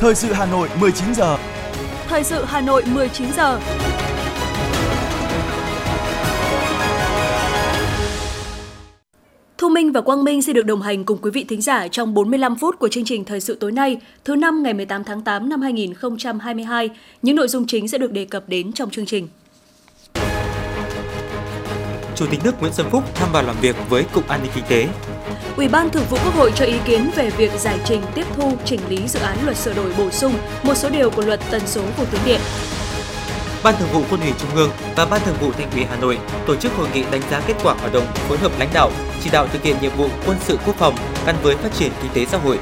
Thời sự Hà Nội 19 giờ. Thời sự Hà Nội 19 giờ. Thu Minh và Quang Minh sẽ được đồng hành cùng quý vị thính giả trong 45 phút của chương trình Thời sự tối nay, thứ Năm ngày 18 tháng 8 năm 2022. Những nội dung chính sẽ được đề cập đến trong chương trình. Chủ tịch nước Nguyễn Xuân Phúc thăm và làm việc với Cục An ninh Kinh tế. Ủy ban Thường vụ Quốc hội cho ý kiến về việc giải trình tiếp thu chỉnh lý dự án luật sửa đổi bổ sung một số điều của luật tần số vô tuyến điện. Ban Thường vụ Quân ủy Trung ương và Ban Thường vụ Thành ủy Hà Nội tổ chức hội nghị đánh giá kết quả hoạt động phối hợp lãnh đạo, chỉ đạo thực hiện nhiệm vụ quân sự quốc phòng gắn với phát triển kinh tế xã hội.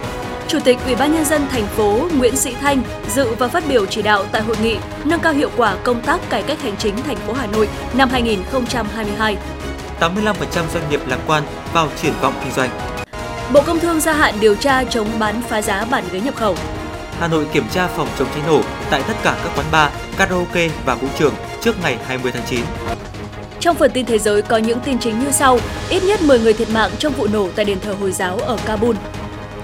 Chủ tịch Ủy ban nhân dân thành phố Nguyễn Sĩ Thanh dự và phát biểu chỉ đạo tại hội nghị nâng cao hiệu quả công tác cải cách hành chính thành phố Hà Nội năm 2022. 85% doanh nghiệp lạc quan vào triển vọng kinh doanh. Bộ Công Thương gia hạn điều tra chống bán phá giá bản ghế nhập khẩu. Hà Nội kiểm tra phòng chống cháy nổ tại tất cả các quán bar, karaoke và vũ trường trước ngày 20 tháng 9. Trong phần tin thế giới có những tin chính như sau: ít nhất 10 người thiệt mạng trong vụ nổ tại đền thờ Hồi giáo ở Kabul.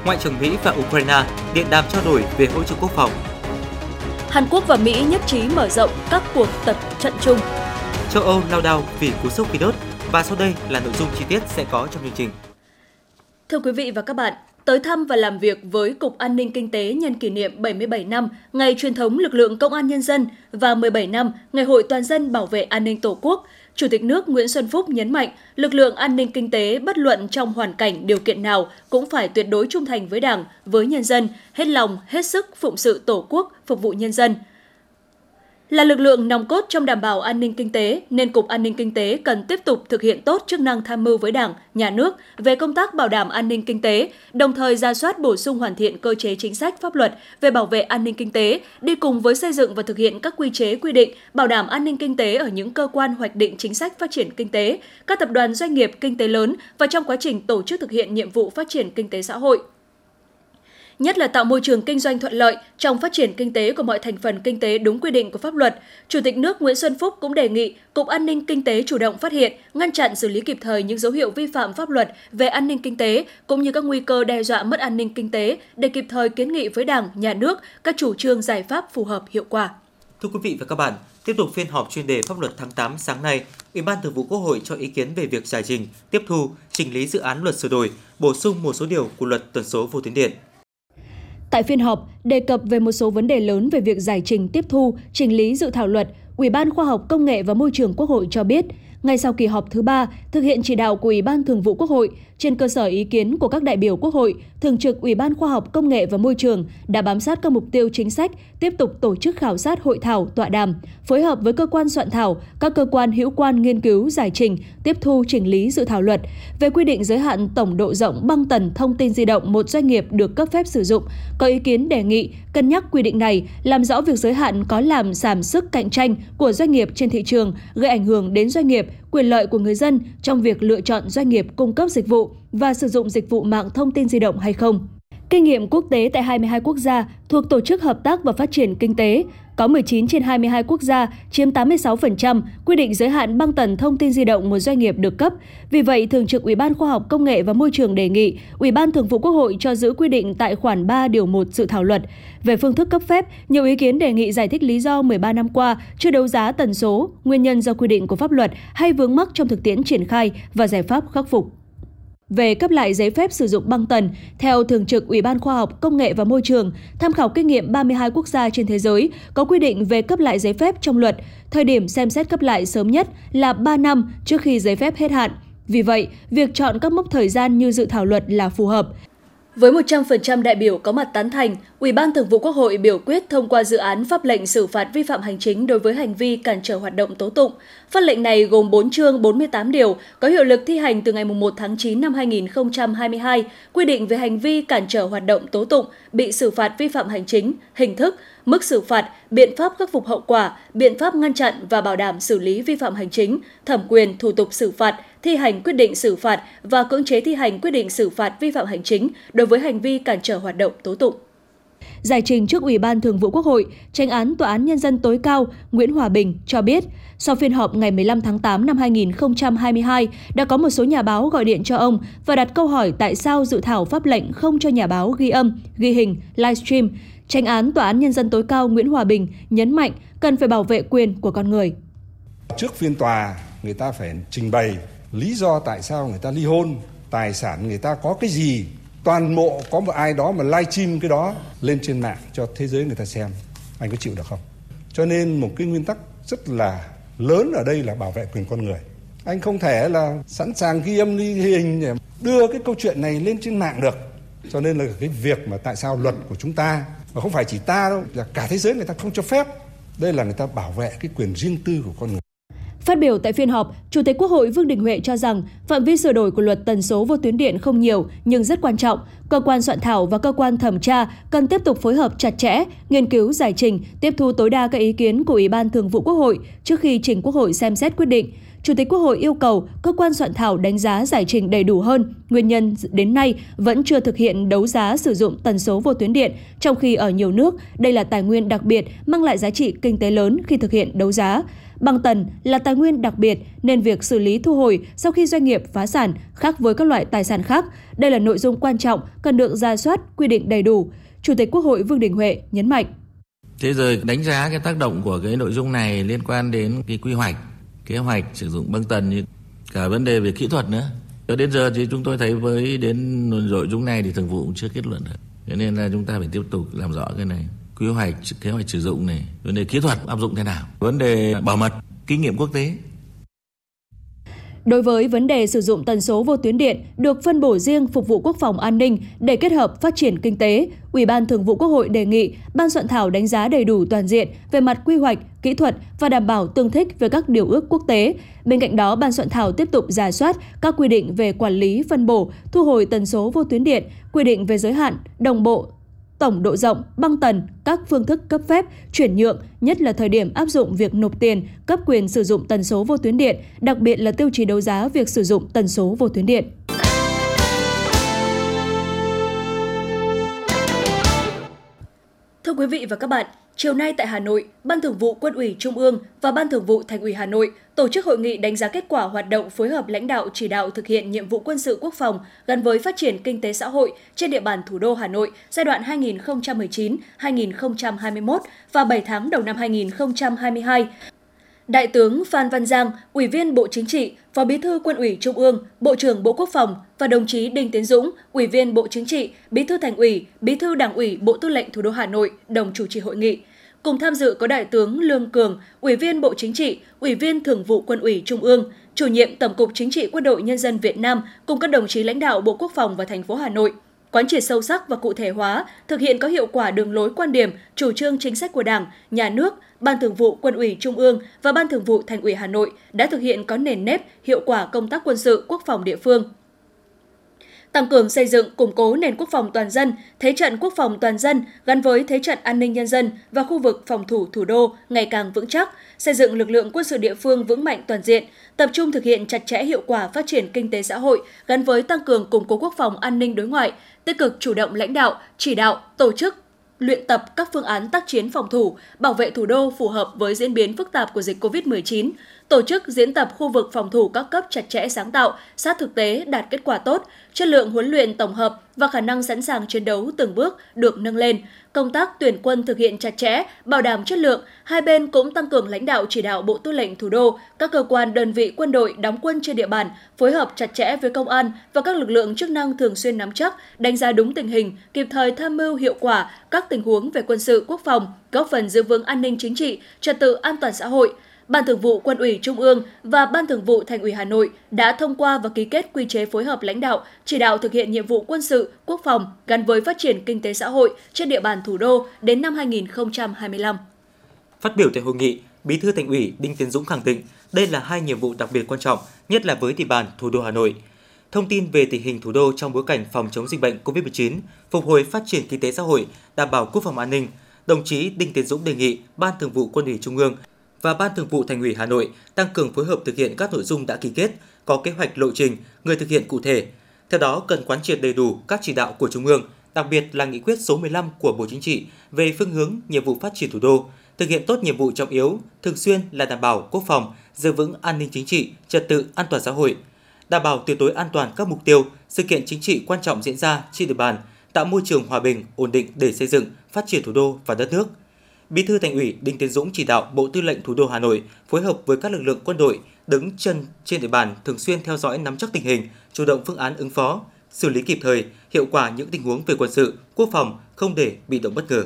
Ngoại trưởng Mỹ và Ukraine điện đàm trao đổi về hỗ trợ quốc phòng. Hàn Quốc và Mỹ nhất trí mở rộng các cuộc tập trận chung. Châu Âu lao đao vì cú sốc khí đốt. Và sau đây là nội dung chi tiết sẽ có trong chương trình. Thưa quý vị và các bạn, tới thăm và làm việc với Cục An ninh Kinh tế nhân kỷ niệm 77 năm Ngày Truyền thống Lực lượng Công an Nhân dân và 17 năm Ngày Hội Toàn dân Bảo vệ An ninh Tổ quốc, Chủ tịch nước Nguyễn Xuân Phúc nhấn mạnh lực lượng an ninh kinh tế bất luận trong hoàn cảnh điều kiện nào cũng phải tuyệt đối trung thành với Đảng, với nhân dân, hết lòng, hết sức phụng sự Tổ quốc, phục vụ nhân dân. Là lực lượng nòng cốt trong đảm bảo an ninh kinh tế, nên Cục An ninh Kinh tế cần tiếp tục thực hiện tốt chức năng tham mưu với Đảng, Nhà nước về công tác bảo đảm an ninh kinh tế, đồng thời rà soát bổ sung hoàn thiện cơ chế chính sách pháp luật về bảo vệ an ninh kinh tế, đi cùng với xây dựng và thực hiện các quy chế quy định bảo đảm an ninh kinh tế ở những cơ quan hoạch định chính sách phát triển kinh tế, các tập đoàn doanh nghiệp kinh tế lớn và trong quá trình tổ chức thực hiện nhiệm vụ phát triển kinh tế xã hội. Nhất là tạo môi trường kinh doanh thuận lợi trong phát triển kinh tế của mọi thành phần kinh tế đúng quy định của pháp luật. Chủ tịch nước Nguyễn Xuân Phúc cũng đề nghị Cục An ninh Kinh tế chủ động phát hiện, ngăn chặn xử lý kịp thời những dấu hiệu vi phạm pháp luật về an ninh kinh tế, cũng như các nguy cơ đe dọa mất an ninh kinh tế để kịp thời kiến nghị với Đảng, Nhà nước các chủ trương giải pháp phù hợp hiệu quả. Thưa quý vị và các bạn, tiếp tục phiên họp chuyên đề pháp luật tháng 8 sáng nay, Ủy ban Thường vụ Quốc hội cho ý kiến về việc giải trình, tiếp thu, chỉnh lý dự án luật sửa đổi, bổ sung một số điều của luật tần số vô tuyến điện. Tại phiên họp, đề cập về một số vấn đề lớn về việc giải trình tiếp thu, chỉnh lý dự thảo luật, Ủy ban Khoa học Công nghệ và Môi trường Quốc hội cho biết, ngay sau kỳ họp thứ 3, thực hiện chỉ đạo của Ủy ban Thường vụ Quốc hội, trên cơ sở ý kiến của các đại biểu Quốc hội, Thường trực Ủy ban Khoa học Công nghệ và Môi trường đã bám sát các mục tiêu chính sách, tiếp tục tổ chức khảo sát hội thảo, tọa đàm, phối hợp với cơ quan soạn thảo, các cơ quan hữu quan nghiên cứu, giải trình, tiếp thu chỉnh lý dự thảo luật về quy định giới hạn tổng độ rộng băng tần thông tin di động một doanh nghiệp được cấp phép sử dụng. Có ý kiến đề nghị cân nhắc quy định này, làm rõ việc giới hạn có làm giảm sức cạnh tranh của doanh nghiệp trên thị trường, gây ảnh hưởng đến doanh nghiệp, quyền lợi của người dân trong việc lựa chọn doanh nghiệp cung cấp dịch vụ và sử dụng dịch vụ mạng thông tin di động hay không. Kinh nghiệm quốc tế tại 22 quốc gia thuộc Tổ chức Hợp tác và Phát triển Kinh tế, có 19 trên 22 quốc gia chiếm 86% quy định giới hạn băng tần thông tin di động một doanh nghiệp được cấp. Vì vậy, Thường trực Ủy ban Khoa học Công nghệ và Môi trường đề nghị Ủy ban Thường vụ Quốc hội cho giữ quy định tại khoản 3 điều 1 dự thảo luật. Về phương thức cấp phép, nhiều ý kiến đề nghị giải thích lý do 13 năm qua chưa đấu giá tần số, nguyên nhân do quy định của pháp luật hay vướng mắc trong thực tiễn triển khai và giải pháp khắc phục. Về cấp lại giấy phép sử dụng băng tần, theo Thường trực Ủy ban Khoa học, Công nghệ và Môi trường, tham khảo kinh nghiệm 32 quốc gia trên thế giới có quy định về cấp lại giấy phép trong luật, thời điểm xem xét cấp lại sớm nhất là 3 năm trước khi giấy phép hết hạn. Vì vậy, việc chọn các mốc thời gian như dự thảo luật là phù hợp. Với 100% đại biểu có mặt tán thành, Ủy ban Thường vụ Quốc hội biểu quyết thông qua dự án pháp lệnh xử phạt vi phạm hành chính đối với hành vi cản trở hoạt động tố tụng. Pháp lệnh này gồm 4 chương 48 điều, có hiệu lực thi hành từ ngày 1 tháng 9 năm 2022, quy định về hành vi cản trở hoạt động tố tụng, bị xử phạt vi phạm hành chính, hình thức, mức xử phạt, biện pháp khắc phục hậu quả, biện pháp ngăn chặn và bảo đảm xử lý vi phạm hành chính, thẩm quyền, thủ tục xử phạt, thi hành quyết định xử phạt và cưỡng chế thi hành quyết định xử phạt vi phạm hành chính đối với hành vi cản trở hoạt động tố tụng. Giải trình trước Ủy ban Thường vụ Quốc hội, Chánh án Tòa án Nhân dân tối cao Nguyễn Hòa Bình cho biết, sau phiên họp ngày 15 tháng 8 năm 2022, đã có một số nhà báo gọi điện cho ông và đặt câu hỏi tại sao dự thảo pháp lệnh không cho nhà báo ghi âm, ghi hình, livestream. Chánh án Tòa án Nhân dân tối cao Nguyễn Hòa Bình nhấn mạnh cần phải bảo vệ quyền của con người. Trước phiên tòa, người ta phải trình bày lý do tại sao người ta ly hôn, tài sản người ta có cái gì. Toàn bộ có một ai đó mà livestream cái đó lên trên mạng cho thế giới người ta xem. Anh có chịu được không? Cho nên một cái nguyên tắc rất là lớn ở đây là bảo vệ quyền con người. Anh không thể là sẵn sàng ghi âm ghi hình để đưa cái câu chuyện này lên trên mạng được. Cho nên là cái việc mà tại sao luật của chúng ta, mà không phải chỉ ta đâu, là cả thế giới người ta không cho phép. Đây là người ta bảo vệ cái quyền riêng tư của con người. Phát biểu tại phiên họp, Chủ tịch Quốc hội Vương Đình Huệ cho rằng phạm vi sửa đổi của luật tần số vô tuyến điện không nhiều nhưng rất quan trọng. Cơ quan soạn thảo và cơ quan thẩm tra cần tiếp tục phối hợp chặt chẽ, nghiên cứu, giải trình, tiếp thu tối đa các ý kiến của Ủy ban Thường vụ Quốc hội trước khi trình Quốc hội xem xét quyết định. Chủ tịch Quốc hội yêu cầu cơ quan soạn thảo đánh giá giải trình đầy đủ hơn nguyên nhân đến nay vẫn chưa thực hiện đấu giá sử dụng tần số vô tuyến điện, trong khi ở nhiều nước đây là tài nguyên đặc biệt mang lại giá trị kinh tế lớn khi thực hiện đấu giá. Băng tần là tài nguyên đặc biệt nên việc xử lý thu hồi sau khi doanh nghiệp phá sản khác với các loại tài sản khác. Đây là nội dung quan trọng cần được rà soát, quy định đầy đủ. Chủ tịch Quốc hội Vương Đình Huệ nhấn mạnh. Thế rồi đánh giá cái tác động của cái nội dung này liên quan đến cái quy hoạch, kế hoạch sử dụng băng tần như cả vấn đề về kỹ thuật nữa. Cho đến giờ thì chúng tôi thấy với đến nội dung này thì thường vụ cũng chưa kết luận được. Cho nên là chúng ta phải tiếp tục làm rõ cái này. Quy hoạch, kế hoạch sử dụng này, vấn đề kỹ thuật áp dụng thế nào, vấn đề bảo mật, kinh nghiệm quốc tế. Đối với vấn đề sử dụng tần số vô tuyến điện được phân bổ riêng phục vụ quốc phòng an ninh để kết hợp phát triển kinh tế, Ủy ban Thường vụ Quốc hội đề nghị Ban soạn thảo đánh giá đầy đủ toàn diện về mặt quy hoạch, kỹ thuật và đảm bảo tương thích với các điều ước quốc tế. Bên cạnh đó, Ban soạn thảo tiếp tục rà soát các quy định về quản lý, phân bổ, thu hồi tần số vô tuyến điện, quy định về giới hạn, đồng bộ, tổng độ rộng, băng tần, các phương thức cấp phép, chuyển nhượng, nhất là thời điểm áp dụng việc nộp tiền, cấp quyền sử dụng tần số vô tuyến điện, đặc biệt là tiêu chí đấu giá việc sử dụng tần số vô tuyến điện. Thưa quý vị và các bạn, chiều nay tại Hà Nội, Ban Thường vụ Quân ủy Trung ương và Ban Thường vụ Thành ủy Hà Nội tổ chức hội nghị đánh giá kết quả hoạt động phối hợp lãnh đạo chỉ đạo thực hiện nhiệm vụ quân sự quốc phòng gắn với phát triển kinh tế xã hội trên địa bàn thủ đô Hà Nội giai đoạn 2019-2021 và 7 tháng đầu năm 2022. Đại tướng Phan Văn Giang, Ủy viên Bộ Chính trị, Phó Bí thư Quân ủy Trung ương, Bộ trưởng Bộ Quốc phòng và đồng chí Đinh Tiến Dũng, Ủy viên Bộ Chính trị, Bí thư Thành ủy, Bí thư Đảng ủy Bộ Tư lệnh Thủ đô Hà Nội đồng chủ trì hội nghị. Cùng tham dự có Đại tướng Lương Cường, Ủy viên Bộ Chính trị, Ủy viên Thường vụ Quân ủy Trung ương, Chủ nhiệm Tổng cục Chính trị Quân đội Nhân dân Việt Nam cùng các đồng chí lãnh đạo Bộ Quốc phòng và thành phố Hà Nội. Quán triệt sâu sắc và cụ thể hóa, thực hiện có hiệu quả đường lối quan điểm, chủ trương chính sách của Đảng, Nhà nước, Ban Thường vụ Quân ủy Trung ương và Ban Thường vụ Thành ủy Hà Nội đã thực hiện có nền nếp, hiệu quả công tác quân sự quốc phòng địa phương. Tăng cường xây dựng, củng cố nền quốc phòng toàn dân, thế trận quốc phòng toàn dân gắn với thế trận an ninh nhân dân và khu vực phòng thủ thủ đô ngày càng vững chắc, xây dựng lực lượng quân sự địa phương vững mạnh toàn diện, tập trung thực hiện chặt chẽ hiệu quả phát triển kinh tế xã hội gắn với tăng cường củng cố quốc phòng an ninh đối ngoại, tích cực chủ động lãnh đạo, chỉ đạo, tổ chức, luyện tập các phương án tác chiến phòng thủ, bảo vệ thủ đô phù hợp với diễn biến phức tạp của dịch COVID-19, tổ chức diễn tập khu vực phòng thủ các cấp chặt chẽ sáng tạo, sát thực tế đạt kết quả tốt, chất lượng huấn luyện tổng hợp và khả năng sẵn sàng chiến đấu từng bước được nâng lên. Công tác tuyển quân thực hiện chặt chẽ, bảo đảm chất lượng, hai bên cũng tăng cường lãnh đạo chỉ đạo Bộ Tư lệnh Thủ đô, các cơ quan đơn vị quân đội đóng quân trên địa bàn, phối hợp chặt chẽ với công an và các lực lượng chức năng thường xuyên nắm chắc, đánh giá đúng tình hình, kịp thời tham mưu hiệu quả các tình huống về quân sự quốc phòng, góp phần giữ vững an ninh chính trị, trật tự an toàn xã hội. Ban Thường vụ Quân ủy Trung ương và Ban Thường vụ Thành ủy Hà Nội đã thông qua và ký kết quy chế phối hợp lãnh đạo, chỉ đạo thực hiện nhiệm vụ quân sự, quốc phòng gắn với phát triển kinh tế xã hội trên địa bàn thủ đô đến năm 2025. Phát biểu tại hội nghị, Bí thư Thành ủy Đinh Tiến Dũng khẳng định đây là hai nhiệm vụ đặc biệt quan trọng, nhất là với địa bàn thủ đô Hà Nội. Thông tin về tình hình thủ đô trong bối cảnh phòng chống dịch bệnh COVID-19, phục hồi phát triển kinh tế xã hội, đảm bảo quốc phòng an ninh, đồng chí Đinh Tiến Dũng đề nghị Ban Thường vụ Quân ủy Trung ương và Ban Thường vụ Thành ủy Hà Nội tăng cường phối hợp thực hiện các nội dung đã ký kết, có kế hoạch lộ trình, người thực hiện cụ thể. Theo đó, cần quán triệt đầy đủ các chỉ đạo của Trung ương, đặc biệt là nghị quyết số 15 của Bộ Chính trị về phương hướng nhiệm vụ phát triển thủ đô, thực hiện tốt nhiệm vụ trọng yếu, thường xuyên là đảm bảo quốc phòng, giữ vững an ninh chính trị, trật tự an toàn xã hội, đảm bảo tuyệt đối an toàn các mục tiêu, sự kiện chính trị quan trọng diễn ra trên địa bàn, tạo môi trường hòa bình, ổn định để xây dựng, phát triển thủ đô và đất nước. Bí thư Thành ủy Đinh Tiến Dũng chỉ đạo Bộ Tư lệnh Thủ đô Hà Nội phối hợp với các lực lượng quân đội đứng chân trên địa bàn thường xuyên theo dõi nắm chắc tình hình, chủ động phương án ứng phó, xử lý kịp thời, hiệu quả những tình huống về quân sự, quốc phòng, không để bị động bất ngờ.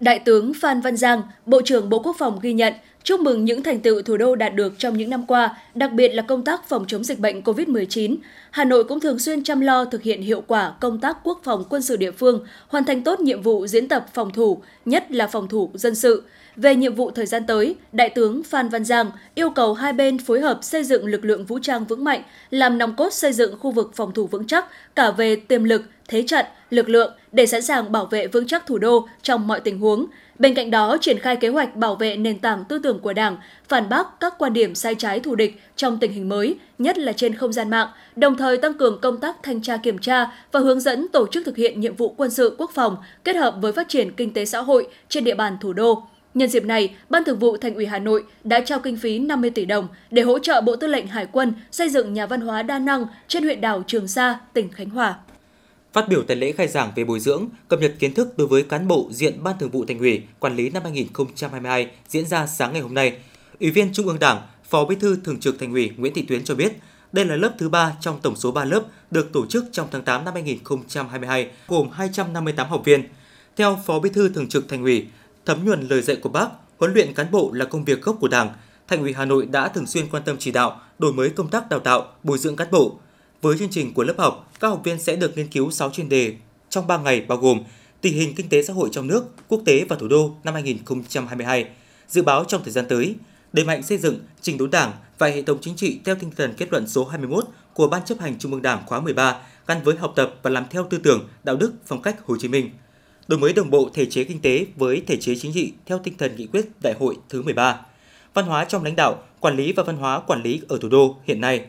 Đại tướng Phan Văn Giang, Bộ trưởng Bộ Quốc phòng ghi nhận, chúc mừng những thành tựu thủ đô đạt được trong những năm qua, đặc biệt là công tác phòng chống dịch bệnh COVID-19. Hà Nội cũng thường xuyên chăm lo thực hiện hiệu quả công tác quốc phòng quân sự địa phương, hoàn thành tốt nhiệm vụ diễn tập phòng thủ, nhất là phòng thủ dân sự. Về nhiệm vụ thời gian tới, Đại tướng Phan Văn Giang yêu cầu hai bên phối hợp xây dựng lực lượng vũ trang vững mạnh, làm nòng cốt xây dựng khu vực phòng thủ vững chắc cả về tiềm lực, thế trận, lực lượng để sẵn sàng bảo vệ vững chắc thủ đô trong mọi tình huống. Bên cạnh đó, triển khai kế hoạch bảo vệ nền tảng tư tưởng của Đảng, phản bác các quan điểm sai trái thù địch trong tình hình mới, nhất là trên không gian mạng, đồng thời tăng cường công tác thanh tra kiểm tra và hướng dẫn tổ chức thực hiện nhiệm vụ quân sự quốc phòng kết hợp với phát triển kinh tế xã hội trên địa bàn thủ đô. Nhân dịp này, Ban Thường vụ Thành ủy Hà Nội đã trao kinh phí 50 tỷ đồng để hỗ trợ Bộ Tư lệnh Hải quân xây dựng nhà văn hóa đa năng trên huyện đảo Trường Sa, tỉnh Khánh Hòa. Phát biểu tại lễ khai giảng về bồi dưỡng, cập nhật kiến thức đối với cán bộ diện Ban Thường vụ Thành ủy quản lý năm 2022 diễn ra sáng ngày hôm nay, Ủy viên Trung ương Đảng, Phó Bí thư Thường trực Thành ủy Nguyễn Thị Tuyến cho biết, đây là lớp thứ 3 trong tổng số 3 lớp được tổ chức trong tháng 8 năm 2022, gồm 258 học viên. Theo Phó Bí thư Thường trực Thành ủy, thấm nhuần lời dạy của Bác, huấn luyện cán bộ là công việc gốc của Đảng, Thành ủy Hà Nội đã thường xuyên quan tâm chỉ đạo, đổi mới công tác đào tạo, bồi dưỡng cán bộ. Với chương trình của lớp học, các học viên sẽ được nghiên cứu 6 chuyên đề trong 3 ngày bao gồm tình hình kinh tế xã hội trong nước, quốc tế và thủ đô năm 2022, dự báo trong thời gian tới, đẩy mạnh xây dựng, chỉnh đốn Đảng và hệ thống chính trị theo tinh thần kết luận số 21 của Ban Chấp hành Trung ương Đảng khóa 13 gắn với học tập và làm theo tư tưởng, đạo đức, phong cách Hồ Chí Minh. Đổi mới đồng bộ thể chế kinh tế với thể chế chính trị theo tinh thần nghị quyết Đại hội thứ 13. Văn hóa trong lãnh đạo, quản lý và văn hóa quản lý ở thủ đô hiện nay.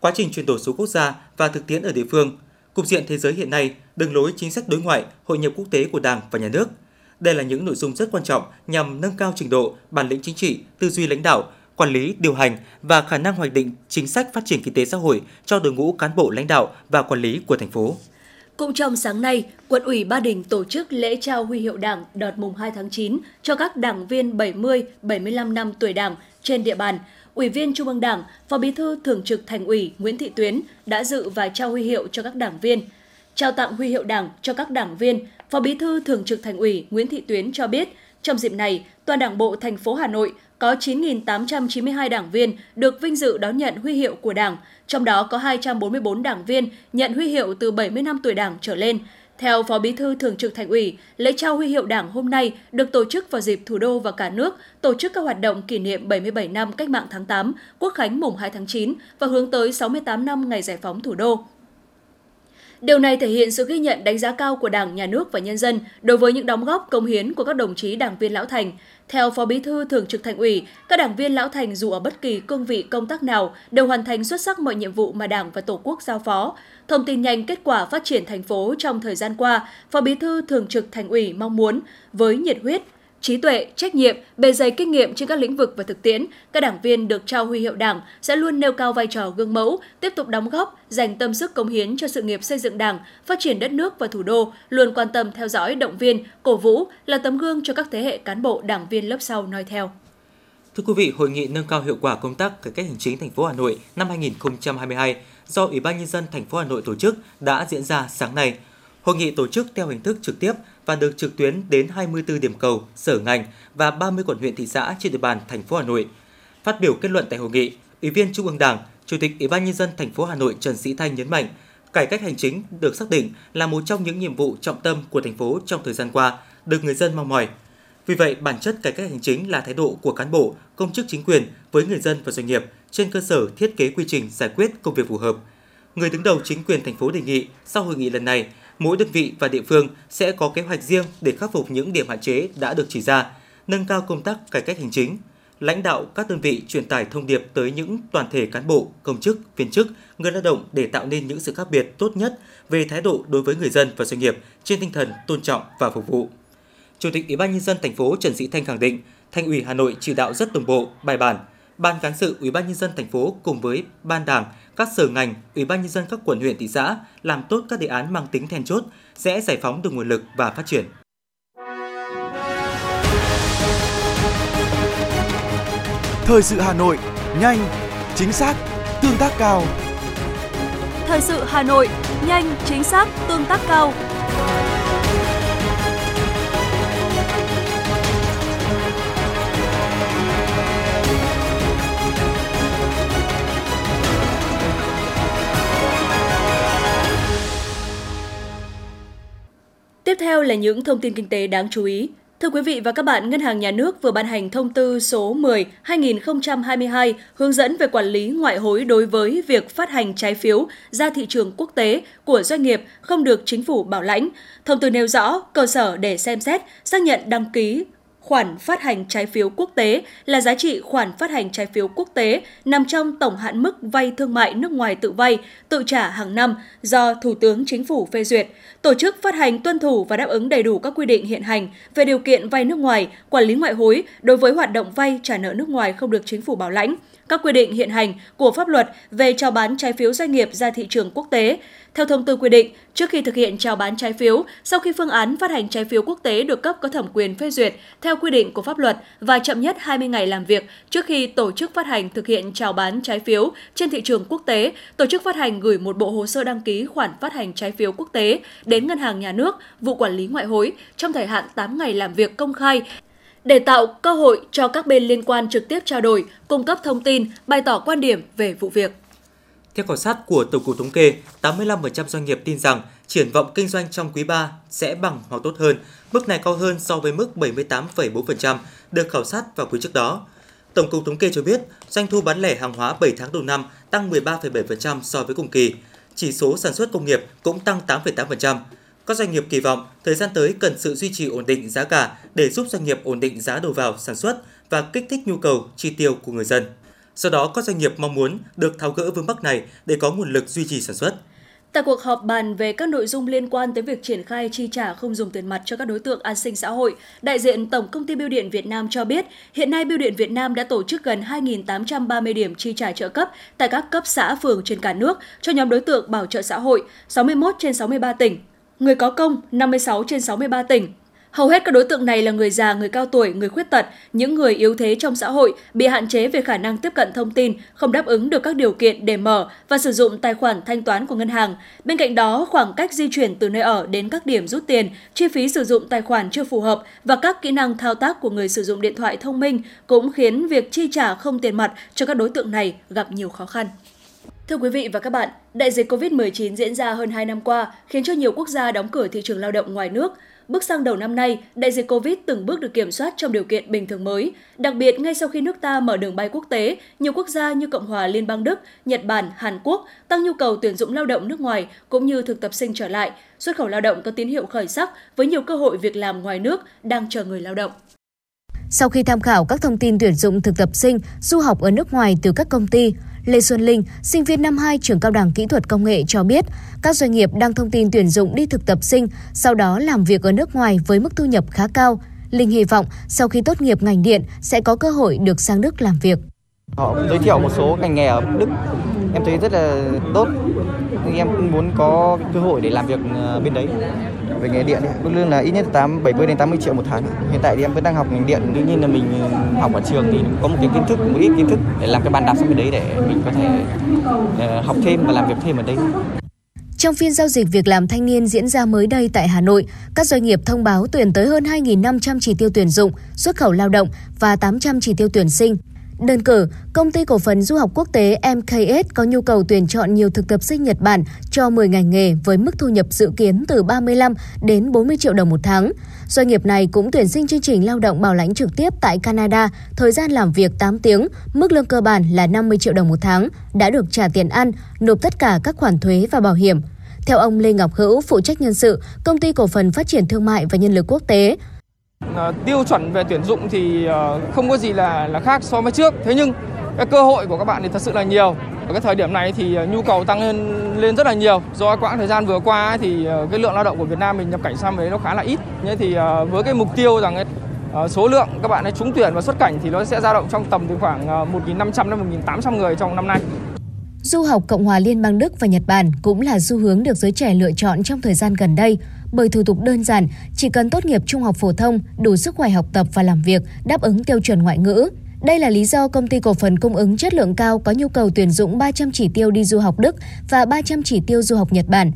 Quá trình chuyển đổi số quốc gia và thực tiễn ở địa phương, cục diện thế giới hiện nay, đường lối chính sách đối ngoại, hội nhập quốc tế của Đảng và Nhà nước. Đây là những nội dung rất quan trọng nhằm nâng cao trình độ, bản lĩnh chính trị, tư duy lãnh đạo, quản lý, điều hành và khả năng hoạch định chính sách phát triển kinh tế xã hội cho đội ngũ cán bộ lãnh đạo và quản lý của thành phố. Cũng trong sáng nay, Quận ủy Ba Đình tổ chức lễ trao huy hiệu Đảng đợt mùng 2 tháng 9 cho các đảng viên 70-75 năm tuổi Đảng trên địa bàn. Ủy viên Trung ương Đảng, Phó Bí thư Thường trực Thành ủy Nguyễn Thị Tuyến đã dự và trao huy hiệu cho các đảng viên. Trao tặng huy hiệu Đảng cho các đảng viên, Phó Bí thư Thường trực Thành ủy Nguyễn Thị Tuyến cho biết, trong dịp này, toàn Đảng bộ thành phố Hà Nội có 9.892 đảng viên được vinh dự đón nhận huy hiệu của Đảng, trong đó có 244 đảng viên nhận huy hiệu từ 70 năm tuổi Đảng trở lên. Theo Phó Bí thư Thường trực Thành ủy, lễ trao huy hiệu Đảng hôm nay được tổ chức vào dịp thủ đô và cả nước tổ chức các hoạt động kỷ niệm 77 năm Cách mạng tháng 8, Quốc khánh mùng 2 tháng 9 và hướng tới 68 năm ngày giải phóng thủ đô. Điều này thể hiện sự ghi nhận đánh giá cao của Đảng, Nhà nước và nhân dân đối với những đóng góp cống hiến của các đồng chí đảng viên lão thành. Theo Phó Bí thư Thường trực Thành ủy, các đảng viên lão thành dù ở bất kỳ cương vị công tác nào đều hoàn thành xuất sắc mọi nhiệm vụ mà Đảng và Tổ quốc giao phó. Thông tin nhanh kết quả phát triển thành phố trong thời gian qua, Phó Bí thư Thường trực Thành ủy mong muốn với nhiệt huyết, trí tuệ, trách nhiệm, bề dày kinh nghiệm trên các lĩnh vực và thực tiễn, các đảng viên được trao huy hiệu Đảng sẽ luôn nêu cao vai trò gương mẫu, tiếp tục đóng góp, dành tâm sức cống hiến cho sự nghiệp xây dựng Đảng, phát triển đất nước và thủ đô, luôn quan tâm theo dõi, động viên, cổ vũ, là tấm gương cho các thế hệ cán bộ đảng viên lớp sau noi theo. Thưa quý vị, Hội nghị nâng cao hiệu quả công tác cải cách hành chính thành phố Hà Nội năm 2022 do Ủy ban Nhân dân thành phố Hà Nội tổ chức đã diễn ra sáng nay. Hội nghị tổ chức theo hình thức trực tiếp và được trực tuyến đến 24 điểm cầu, sở ngành và 30 quận huyện thị xã trên địa bàn thành phố Hà Nội. Phát biểu kết luận tại hội nghị, Ủy viên Trung ương Đảng, Chủ tịch Ủy ban Nhân dân thành phố Hà Nội Trần Sĩ Thanh nhấn mạnh, cải cách hành chính được xác định là một trong những nhiệm vụ trọng tâm của thành phố trong thời gian qua, được người dân mong mỏi. Vì vậy, bản chất cải cách hành chính là thái độ của cán bộ, công chức chính quyền với người dân và doanh nghiệp trên cơ sở thiết kế quy trình giải quyết công việc phù hợp. Người đứng đầu chính quyền thành phố đề nghị sau hội nghị lần này, mỗi đơn vị và địa phương sẽ có kế hoạch riêng để khắc phục những điểm hạn chế đã được chỉ ra, nâng cao công tác cải cách hành chính. Lãnh đạo các đơn vị truyền tải thông điệp tới những toàn thể cán bộ, công chức, viên chức, người lao động để tạo nên những sự khác biệt tốt nhất về thái độ đối với người dân và doanh nghiệp trên tinh thần tôn trọng và phục vụ. Chủ tịch Ủy ban Nhân dân thành phố Trần Sĩ Thanh khẳng định, Thành ủy Hà Nội chỉ đạo rất đồng bộ, bài bản. Ban cán sự Ủy ban Nhân dân thành phố cùng với Ban Đảng, các sở ngành, ủy ban nhân dân các quận, huyện, thị xã làm tốt các đề án mang tính then chốt sẽ giải phóng được nguồn lực và phát triển. Thời sự Hà Nội, nhanh, chính xác, tương tác cao. Thời sự Hà Nội, nhanh, chính xác, tương tác cao. Tiếp theo là những thông tin kinh tế đáng chú ý. Thưa quý vị và các bạn, Ngân hàng Nhà nước vừa ban hành thông tư số 10/2022 hướng dẫn về quản lý ngoại hối đối với việc phát hành trái phiếu ra thị trường quốc tế của doanh nghiệp không được chính phủ bảo lãnh. Thông tư nêu rõ cơ sở để xem xét, xác nhận đăng ký khoản phát hành trái phiếu quốc tế là giá trị khoản phát hành trái phiếu quốc tế nằm trong tổng hạn mức vay thương mại nước ngoài tự vay, tự trả hàng năm do Thủ tướng Chính phủ phê duyệt. Tổ chức phát hành tuân thủ và đáp ứng đầy đủ các quy định hiện hành về điều kiện vay nước ngoài, quản lý ngoại hối đối với hoạt động vay trả nợ nước ngoài không được chính phủ bảo lãnh, các quy định hiện hành của pháp luật về chào bán trái phiếu doanh nghiệp ra thị trường quốc tế. Theo thông tư quy định, trước khi thực hiện chào bán trái phiếu, sau khi phương án phát hành trái phiếu quốc tế được cấp có thẩm quyền phê duyệt theo quy định của pháp luật và chậm nhất 20 ngày làm việc trước khi tổ chức phát hành thực hiện chào bán trái phiếu trên thị trường quốc tế, tổ chức phát hành gửi một bộ hồ sơ đăng ký khoản phát hành trái phiếu quốc tế đến Ngân hàng Nhà nước, vụ quản lý ngoại hối trong thời hạn 8 ngày làm việc công khai, để tạo cơ hội cho các bên liên quan trực tiếp trao đổi, cung cấp thông tin, bày tỏ quan điểm về vụ việc. Theo khảo sát của Tổng cục Thống kê, 85% doanh nghiệp tin rằng triển vọng kinh doanh trong quý 3 sẽ bằng hoặc tốt hơn, mức này cao hơn so với mức 78,4% được khảo sát vào quý trước đó. Tổng cục Thống kê cho biết, doanh thu bán lẻ hàng hóa 7 tháng đầu năm tăng 13,7% so với cùng kỳ. Chỉ số sản xuất công nghiệp cũng tăng 8,8%. Các doanh nghiệp kỳ vọng thời gian tới cần sự duy trì ổn định giá cả để giúp doanh nghiệp ổn định giá đầu vào sản xuất và kích thích nhu cầu chi tiêu của người dân. Do đó, các doanh nghiệp mong muốn được tháo gỡ vướng mắc này để có nguồn lực duy trì sản xuất. Tại cuộc họp bàn về các nội dung liên quan tới việc triển khai chi trả không dùng tiền mặt cho các đối tượng an sinh xã hội, đại diện Tổng công ty Bưu điện Việt Nam cho biết, hiện nay Bưu điện Việt Nam đã tổ chức gần 2.830 điểm chi trả trợ cấp tại các cấp xã phường trên cả nước cho nhóm đối tượng bảo trợ xã hội, 61 trên 63 tỉnh, người có công 56 trên 63 tỉnh. Hầu hết các đối tượng này là người già, người cao tuổi, người khuyết tật, những người yếu thế trong xã hội bị hạn chế về khả năng tiếp cận thông tin, không đáp ứng được các điều kiện để mở và sử dụng tài khoản thanh toán của ngân hàng. Bên cạnh đó, khoảng cách di chuyển từ nơi ở đến các điểm rút tiền, chi phí sử dụng tài khoản chưa phù hợp và các kỹ năng thao tác của người sử dụng điện thoại thông minh cũng khiến việc chi trả không tiền mặt cho các đối tượng này gặp nhiều khó khăn. Thưa quý vị và các bạn, đại dịch COVID-19 diễn ra hơn 2 năm qua khiến cho nhiều quốc gia đóng cửa thị trường lao động ngoài nước. Bước sang đầu năm nay, đại dịch Covid từng bước được kiểm soát trong điều kiện bình thường mới. Đặc biệt, ngay sau khi nước ta mở đường bay quốc tế, nhiều quốc gia như Cộng hòa Liên bang Đức, Nhật Bản, Hàn Quốc tăng nhu cầu tuyển dụng lao động nước ngoài cũng như thực tập sinh trở lại. Xuất khẩu lao động có tín hiệu khởi sắc với nhiều cơ hội việc làm ngoài nước đang chờ người lao động. Sau khi tham khảo các thông tin tuyển dụng thực tập sinh, du học ở nước ngoài từ các công ty, Lê Xuân Linh, sinh viên năm 2 trường Cao đẳng Kỹ thuật Công nghệ cho biết, các doanh nghiệp đang thông tin tuyển dụng đi thực tập sinh, sau đó làm việc ở nước ngoài với mức thu nhập khá cao. Linh hy vọng sau khi tốt nghiệp ngành điện sẽ có cơ hội được sang Đức làm việc. Họ giới thiệu một số ngành nghề ở Đức, em thấy rất là tốt. Em cũng muốn có cơ hội để làm việc bên đấy. Về nghề điện, mức lương là ít nhất 70 đến 80 triệu một tháng. Hiện tại thì em vẫn đang học ngành điện. Đương nhiên là mình học ở trường thì có một cái kiến thức, một ít kiến thức để làm cái bàn đạp sang bên đấy để mình có thể học thêm và làm việc thêm ở đây. Trong phiên giao dịch việc làm thanh niên diễn ra mới đây tại Hà Nội, các doanh nghiệp thông báo tuyển tới hơn 2.500 chỉ tiêu tuyển dụng, xuất khẩu lao động và 800 chỉ tiêu tuyển sinh. Đơn cử, công ty cổ phần du học quốc tế MKS có nhu cầu tuyển chọn nhiều thực tập sinh Nhật Bản cho 10 ngành nghề với mức thu nhập dự kiến từ 35 đến 40 triệu đồng một tháng. Doanh nghiệp này cũng tuyển sinh chương trình lao động bảo lãnh trực tiếp tại Canada, thời gian làm việc 8 tiếng, mức lương cơ bản là 50 triệu đồng một tháng, đã được trả tiền ăn, nộp tất cả các khoản thuế và bảo hiểm. Theo ông Lê Ngọc Hữu, phụ trách nhân sự, công ty cổ phần phát triển thương mại và nhân lực quốc tế, tiêu chuẩn về tuyển dụng thì không có gì là khác so với trước. Thế nhưng cái cơ hội của các bạn thì thật sự là nhiều. Ở cái thời điểm này thì nhu cầu tăng lên rất là nhiều. Do quãng thời gian vừa qua thì cái lượng lao động của Việt Nam mình nhập cảnh sang đấy nó khá là ít. Nên thì với cái mục tiêu rằng số lượng các bạn ấy trúng tuyển và xuất cảnh thì nó sẽ dao động trong tầm từ khoảng 1.500 đến 1.800 người trong năm nay. Du học Cộng hòa Liên bang Đức và Nhật Bản cũng là xu hướng được giới trẻ lựa chọn trong thời gian gần đây, bởi thủ tục đơn giản, chỉ cần tốt nghiệp trung học phổ thông, đủ sức khỏe học tập và làm việc, đáp ứng tiêu chuẩn ngoại ngữ. Đây là lý do công ty cổ phần cung ứng chất lượng cao có nhu cầu tuyển dụng 300 chỉ tiêu đi du học Đức và 300 chỉ tiêu du học Nhật Bản.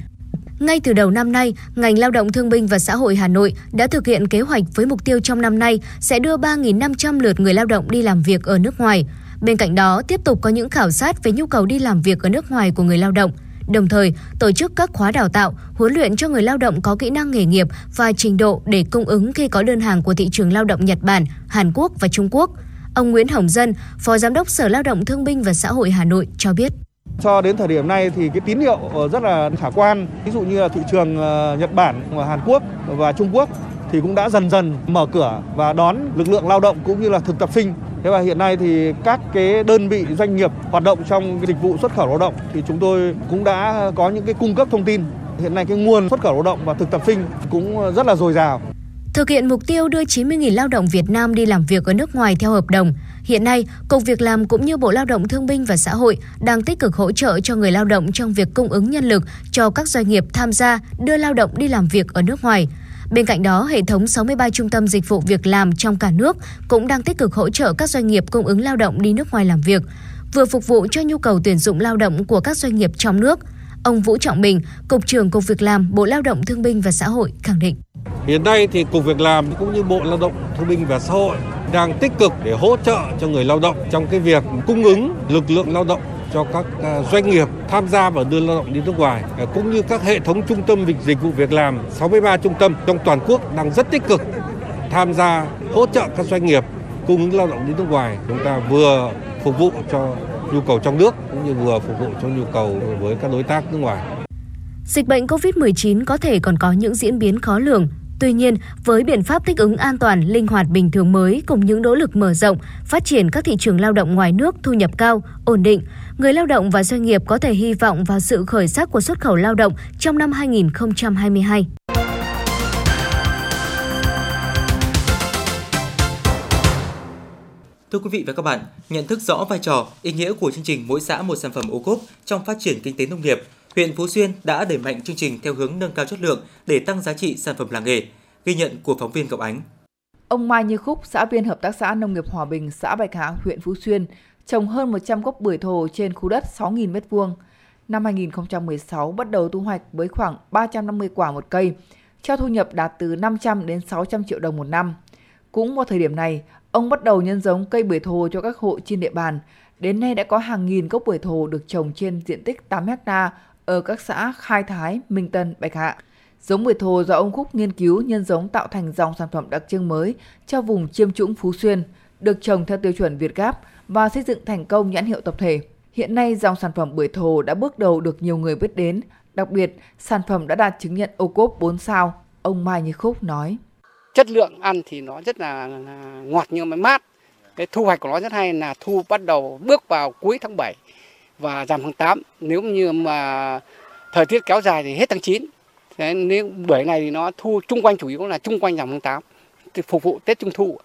Ngay từ đầu năm nay, ngành Lao động Thương binh và Xã hội Hà Nội đã thực hiện kế hoạch với mục tiêu trong năm nay sẽ đưa 3.500 lượt người lao động đi làm việc ở nước ngoài. Bên cạnh đó, tiếp tục có những khảo sát về nhu cầu đi làm việc ở nước ngoài của người lao động, đồng thời tổ chức các khóa đào tạo, huấn luyện cho người lao động có kỹ năng nghề nghiệp và trình độ để cung ứng khi có đơn hàng của thị trường lao động Nhật Bản, Hàn Quốc và Trung Quốc. Ông Nguyễn Hồng Dân, Phó Giám đốc Sở Lao động Thương binh và Xã hội Hà Nội cho biết. Cho đến thời điểm này thì cái tín hiệu rất là khả quan, ví dụ như là thị trường Nhật Bản, Hàn Quốc và Trung Quốc thì cũng đã dần dần mở cửa và đón lực lượng lao động cũng như là thực tập sinh. Thế và hiện nay thì các cái đơn vị doanh nghiệp hoạt động trong dịch vụ xuất khẩu lao động thì chúng tôi cũng đã có những cái cung cấp thông tin. Hiện nay cái nguồn xuất khẩu lao động và thực tập sinh cũng rất là dồi dào. Thực hiện mục tiêu đưa 90.000 lao động Việt Nam đi làm việc ở nước ngoài theo hợp đồng, hiện nay, Cục Việc làm cũng như Bộ Lao động Thương binh và Xã hội đang tích cực hỗ trợ cho người lao động trong việc cung ứng nhân lực cho các doanh nghiệp tham gia đưa lao động đi làm việc ở nước ngoài. Bên cạnh đó, hệ thống 63 trung tâm dịch vụ việc làm trong cả nước cũng đang tích cực hỗ trợ các doanh nghiệp cung ứng lao động đi nước ngoài làm việc, vừa phục vụ cho nhu cầu tuyển dụng lao động của các doanh nghiệp trong nước. Ông Vũ Trọng Bình, Cục trưởng Cục Việc làm, Bộ Lao động Thương binh và Xã hội khẳng định. Hiện nay thì Cục Việc làm cũng như Bộ Lao động Thương binh và Xã hội đang tích cực để hỗ trợ cho người lao động trong cái việc cung ứng lực lượng lao động cho các doanh nghiệp tham gia và đưa lao động đi nước ngoài, cũng như các hệ thống trung tâm dịch vụ việc làm, 63 trung tâm trong toàn quốc đang rất tích cực tham gia hỗ trợ các doanh nghiệp cung ứng lao động đi nước ngoài. Chúng ta vừa phục vụ cho nhu cầu trong nước cũng như vừa phục vụ cho nhu cầu với các đối tác nước ngoài. Dịch bệnh COVID-19 có thể còn có những diễn biến khó lường. Tuy nhiên, với biện pháp thích ứng an toàn, linh hoạt bình thường mới cùng những nỗ lực mở rộng, phát triển các thị trường lao động ngoài nước thu nhập cao, ổn định, người lao động và doanh nghiệp có thể hy vọng vào sự khởi sắc của xuất khẩu lao động trong năm 2022. Thưa quý vị và các bạn, nhận thức rõ vai trò, ý nghĩa của chương trình Mỗi xã một sản phẩm ô cốp trong phát triển kinh tế nông nghiệp, huyện Phú Xuyên đã đẩy mạnh chương trình theo hướng nâng cao chất lượng để tăng giá trị sản phẩm làng nghề, ghi nhận của phóng viên Ngọc Ánh. Ông Mai Như Khúc, xã viên Hợp tác xã Nông nghiệp Hòa Bình, xã Bạch Hạ, huyện Phú Xuyên, trồng hơn 100 gốc bưởi thổ trên khu đất 6.000 m2. Năm 2016 bắt đầu thu hoạch với khoảng 350 quả một cây, cho thu nhập đạt từ 500 đến 600 triệu đồng một năm. Cũng vào thời điểm này, ông bắt đầu nhân giống cây bưởi thổ cho các hộ trên địa bàn. Đến nay đã có hàng nghìn gốc bưởi thổ được trồng trên diện tích 8 ha ở các xã Khai Thái, Minh Tân, Bạch Hạ. Giống bưởi thổ do ông Khúc nghiên cứu nhân giống tạo thành dòng sản phẩm đặc trưng mới cho vùng chiêm trũng Phú Xuyên, được trồng theo tiêu chuẩn Việt Gáp và xây dựng thành công nhãn hiệu tập thể. Hiện nay, dòng sản phẩm bưởi thổ đã bước đầu được nhiều người biết đến. Đặc biệt, sản phẩm đã đạt chứng nhận ô cốp 4 sao. Ông Mai Như Khúc nói. Chất lượng ăn thì nó rất là ngọt nhưng mà mát. Cái thu hoạch của nó rất hay là thu bắt đầu bước vào cuối tháng 7. Và giảm tháng 8, nếu như mà thời tiết kéo dài thì hết tháng 9. Đấy, nếu bưởi này thì nó thu chung quanh, chủ yếu là chung quanh giảm tháng 8, phục vụ Tết Trung Thu.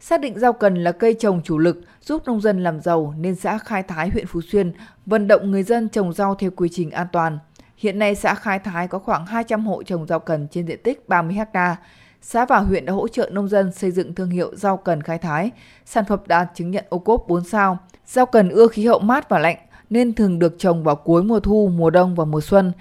Xác định rau cần là cây trồng chủ lực giúp nông dân làm giàu nên xã Khai Thái, huyện Phú Xuyên vận động người dân trồng rau theo quy trình an toàn. Hiện nay xã Khai Thái có khoảng 200 hộ trồng rau cần trên diện tích 30 ha. Xã và huyện đã hỗ trợ nông dân xây dựng thương hiệu rau cần Khai Thái, sản phẩm đạt chứng nhận ô cốp 4 sao. Rau cần ưa khí hậu mát và lạnh nên thường được trồng vào cuối mùa thu, mùa đông và mùa xuân.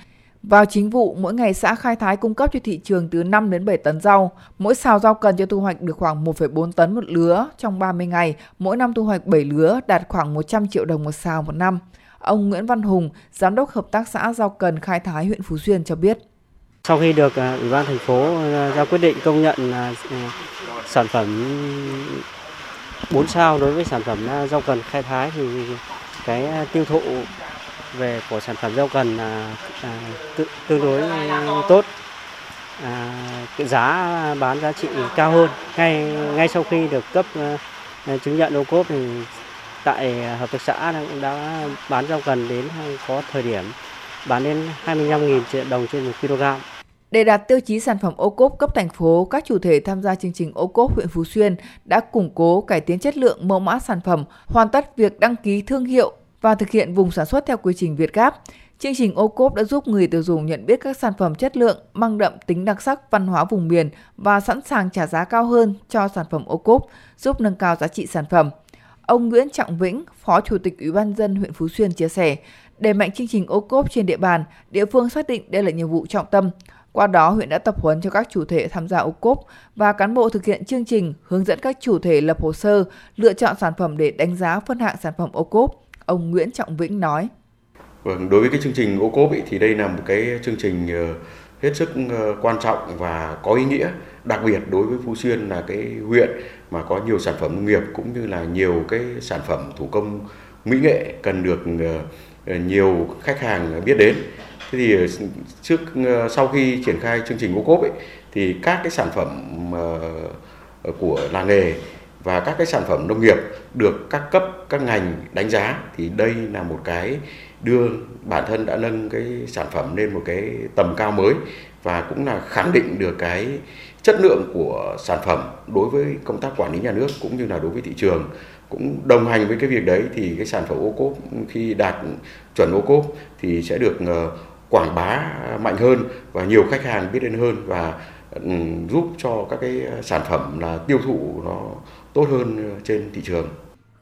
Vào chính vụ, mỗi ngày xã Khai Thái cung cấp cho thị trường từ 5 đến 7 tấn rau. Mỗi sào rau cần cho thu hoạch được khoảng 1,4 tấn một lứa trong 30 ngày. Mỗi năm thu hoạch 7 lứa đạt khoảng 100 triệu đồng một sào một năm. Ông Nguyễn Văn Hùng, Giám đốc Hợp tác xã Rau Cần Khai Thái, huyện Phú Xuyên cho biết. Sau khi được Ủy ban thành phố ra quyết định công nhận sản phẩm 4 sao đối với sản phẩm Rau Cần Khai Thái thì cái tiêu thụ về của sản phẩm rau cần là tương đối tốt, giá bán giá trị cao hơn. Ngay sau khi được cấp chứng nhận ô cốp thì tại hợp tác xã cũng đã bán rau cần đến, có thời điểm bán đến 25.000 triệu đồng trên 1 kg. Để đạt tiêu chí sản phẩm ô cốp cấp thành phố, các chủ thể tham gia chương trình ô cốp huyện Phú Xuyên đã củng cố, cải tiến chất lượng mẫu mã sản phẩm, hoàn tất việc đăng ký thương hiệu, và thực hiện vùng sản xuất theo quy trình Việt Gáp. Chương trình ô cốp đã giúp người tiêu dùng nhận biết các sản phẩm chất lượng, mang đậm tính đặc sắc văn hóa vùng miền và sẵn sàng trả giá cao hơn cho sản phẩm ô cốp, giúp nâng cao giá trị sản phẩm. Ông Nguyễn Trọng Vĩnh, Phó Chủ tịch Ủy ban nhân dân huyện Phú Xuyên chia sẻ, đẩy mạnh chương trình ô cốp trên địa bàn, địa phương xác định đây là nhiệm vụ trọng tâm. Qua đó, huyện đã tập huấn cho các chủ thể tham gia ô cốp và cán bộ thực hiện chương trình, hướng dẫn các chủ thể lập hồ sơ, lựa chọn sản phẩm để đánh giá phân hạng sản phẩm ô cốp. Ông Nguyễn Trọng Vĩnh nói. Đối với cái chương trình ô cốp thì đây là một cái chương trình hết sức quan trọng và có ý nghĩa, đặc biệt đối với Phú Xuyên là cái huyện mà có nhiều sản phẩm nông nghiệp cũng như là nhiều cái sản phẩm thủ công mỹ nghệ cần được nhiều khách hàng biết đến. Thế thì sau khi triển khai chương trình ô cốp thì các cái sản phẩm của làng nghề và các cái sản phẩm nông nghiệp được các cấp, các ngành đánh giá, thì đây là một cái đưa bản thân đã nâng cái sản phẩm lên một cái tầm cao mới và cũng là khẳng định được cái chất lượng của sản phẩm đối với công tác quản lý nhà nước cũng như là đối với thị trường. Cũng đồng hành với cái việc đấy thì cái sản phẩm ô cốp khi đạt chuẩn ô cốp thì sẽ được quảng bá mạnh hơn và nhiều khách hàng biết đến hơn và giúp cho các cái sản phẩm là tiêu thụ nó tốt hơn trên thị trường.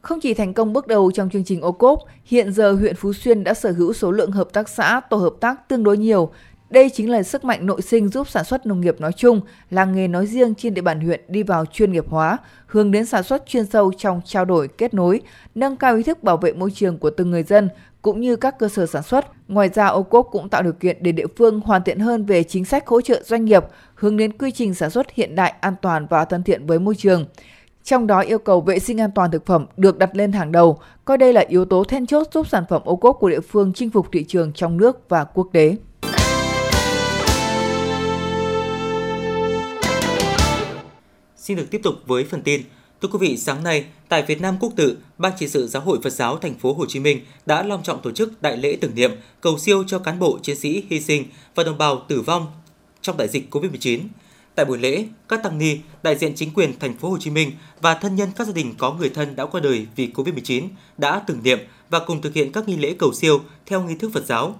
Không chỉ thành công bước đầu trong chương trình ô cốp, hiện giờ huyện Phú Xuyên đã sở hữu số lượng hợp tác xã, tổ hợp tác tương đối nhiều. Đây chính là sức mạnh nội sinh giúp sản xuất nông nghiệp nói chung, làng nghề nói riêng trên địa bàn huyện đi vào chuyên nghiệp hóa, hướng đến sản xuất chuyên sâu trong trao đổi, kết nối, nâng cao ý thức bảo vệ môi trường của từng người dân cũng như các cơ sở sản xuất. Ngoài ra, ô cốp cũng tạo điều kiện để địa phương hoàn thiện hơn về chính sách hỗ trợ doanh nghiệp, hướng đến quy trình sản xuất hiện đại, an toàn và thân thiện với môi trường. Trong đó, yêu cầu vệ sinh an toàn thực phẩm được đặt lên hàng đầu, coi đây là yếu tố then chốt giúp sản phẩm ô cốp của địa phương chinh phục thị trường trong nước và quốc tế. Xin được tiếp tục với phần tin. Thưa quý vị, sáng nay tại Việt Nam Quốc Tự, Ban Trị sự Giáo hội Phật giáo Thành phố Hồ Chí Minh đã long trọng tổ chức đại lễ tưởng niệm cầu siêu cho cán bộ chiến sĩ hy sinh và đồng bào tử vong trong đại dịch Covid-19. Tại buổi lễ, các tăng ni, đại diện chính quyền Thành phố Hồ Chí Minh và thân nhân các gia đình có người thân đã qua đời vì Covid-19 đã tưởng niệm và cùng thực hiện các nghi lễ cầu siêu theo nghi thức Phật giáo.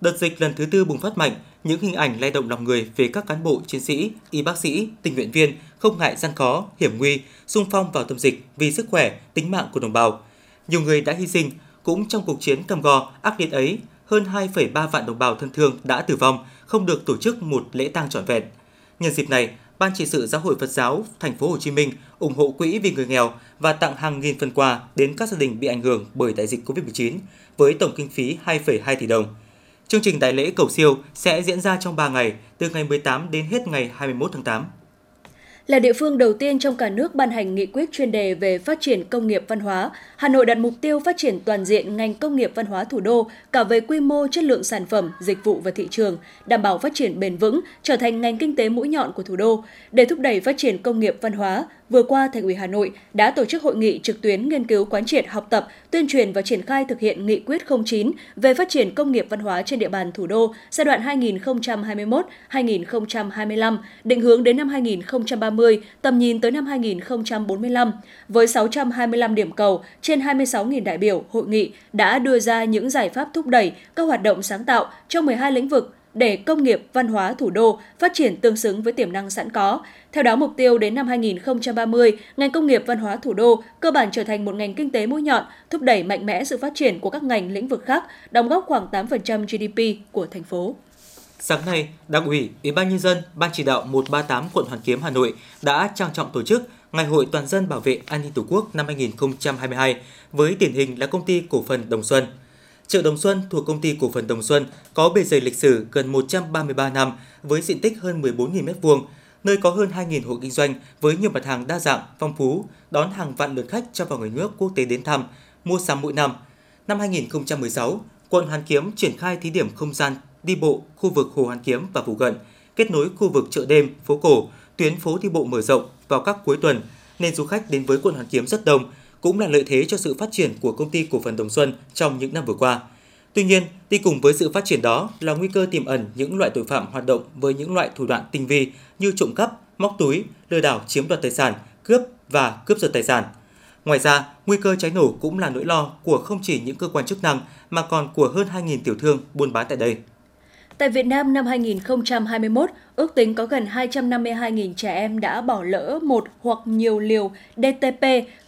Đợt dịch lần thứ tư bùng phát mạnh, những hình ảnh lay động lòng người về các cán bộ, chiến sĩ, y bác sĩ, tình nguyện viên không ngại gian khó, hiểm nguy, xung phong vào tâm dịch vì sức khỏe, tính mạng của đồng bào. Nhiều người đã hy sinh, cũng trong cuộc chiến cam go, ác liệt ấy, hơn 2,3 vạn đồng bào thân thương đã tử vong, không được tổ chức một lễ tang trọn vẹn. Nhân dịp này, Ban Trị sự Giáo hội Phật giáo Thành phố Hồ Chí Minh ủng hộ quỹ vì người nghèo và tặng hàng nghìn phần quà đến các gia đình bị ảnh hưởng bởi đại dịch Covid-19 với tổng kinh phí 2,2 tỷ đồng. Chương trình đại lễ cầu siêu sẽ diễn ra trong 3 ngày, từ ngày 18 đến hết ngày 21 tháng 8. Là địa phương đầu tiên trong cả nước ban hành nghị quyết chuyên đề về phát triển công nghiệp văn hóa, Hà Nội đặt mục tiêu phát triển toàn diện ngành công nghiệp văn hóa thủ đô, cả về quy mô, chất lượng sản phẩm, dịch vụ và thị trường, đảm bảo phát triển bền vững, trở thành ngành kinh tế mũi nhọn của thủ đô. Để thúc đẩy phát triển công nghiệp văn hóa, vừa qua, Thành ủy Hà Nội đã tổ chức hội nghị trực tuyến nghiên cứu quán triệt học tập, tuyên truyền và triển khai thực hiện nghị quyết 09 về phát triển công nghiệp văn hóa trên địa bàn thủ đô giai đoạn 2021-2025, định hướng đến năm 2030, tầm nhìn tới năm 2045. Với 625 điểm cầu, trên 26.000 đại biểu, hội nghị đã đưa ra những giải pháp thúc đẩy các hoạt động sáng tạo trong 12 lĩnh vực, để công nghiệp văn hóa thủ đô phát triển tương xứng với tiềm năng sẵn có. Theo đó, mục tiêu đến năm 2030, ngành công nghiệp văn hóa thủ đô cơ bản trở thành một ngành kinh tế mũi nhọn, thúc đẩy mạnh mẽ sự phát triển của các ngành lĩnh vực khác, đóng góp khoảng 8% GDP của thành phố. Sáng nay, Đảng ủy, Ủy ban nhân dân, Ban chỉ đạo 138 quận Hoàn Kiếm, Hà Nội đã trang trọng tổ chức Ngày hội toàn dân bảo vệ an ninh Tổ quốc năm 2022 với điển hình là Công ty Cổ phần Đồng Xuân. Chợ Đồng Xuân thuộc Công ty Cổ phần Đồng Xuân có bề dày lịch sử gần 133 năm với diện tích hơn 14.000 m2, nơi có hơn 2.000 hộ kinh doanh với nhiều mặt hàng đa dạng, phong phú, đón hàng vạn lượt khách trong và người nước quốc tế đến thăm, mua sắm mỗi năm. Năm 2016, quận Hoàn Kiếm triển khai thí điểm không gian đi bộ khu vực Hồ Hoàn Kiếm và phụ cận, kết nối khu vực chợ đêm, phố cổ, tuyến phố đi bộ mở rộng vào các cuối tuần nên du khách đến với quận Hoàn Kiếm rất đông, cũng là lợi thế cho sự phát triển của Công ty Cổ phần Đồng Xuân trong những năm vừa qua. Tuy nhiên, đi cùng với sự phát triển đó là nguy cơ tiềm ẩn những loại tội phạm hoạt động với những loại thủ đoạn tinh vi như trộm cắp, móc túi, lừa đảo chiếm đoạt tài sản, cướp và cướp giật tài sản. Ngoài ra, nguy cơ cháy nổ cũng là nỗi lo của không chỉ những cơ quan chức năng mà còn của hơn 2.000 tiểu thương buôn bán tại đây. Tại Việt Nam năm 2021, ước tính có gần 252.000 trẻ em đã bỏ lỡ một hoặc nhiều liều DTP,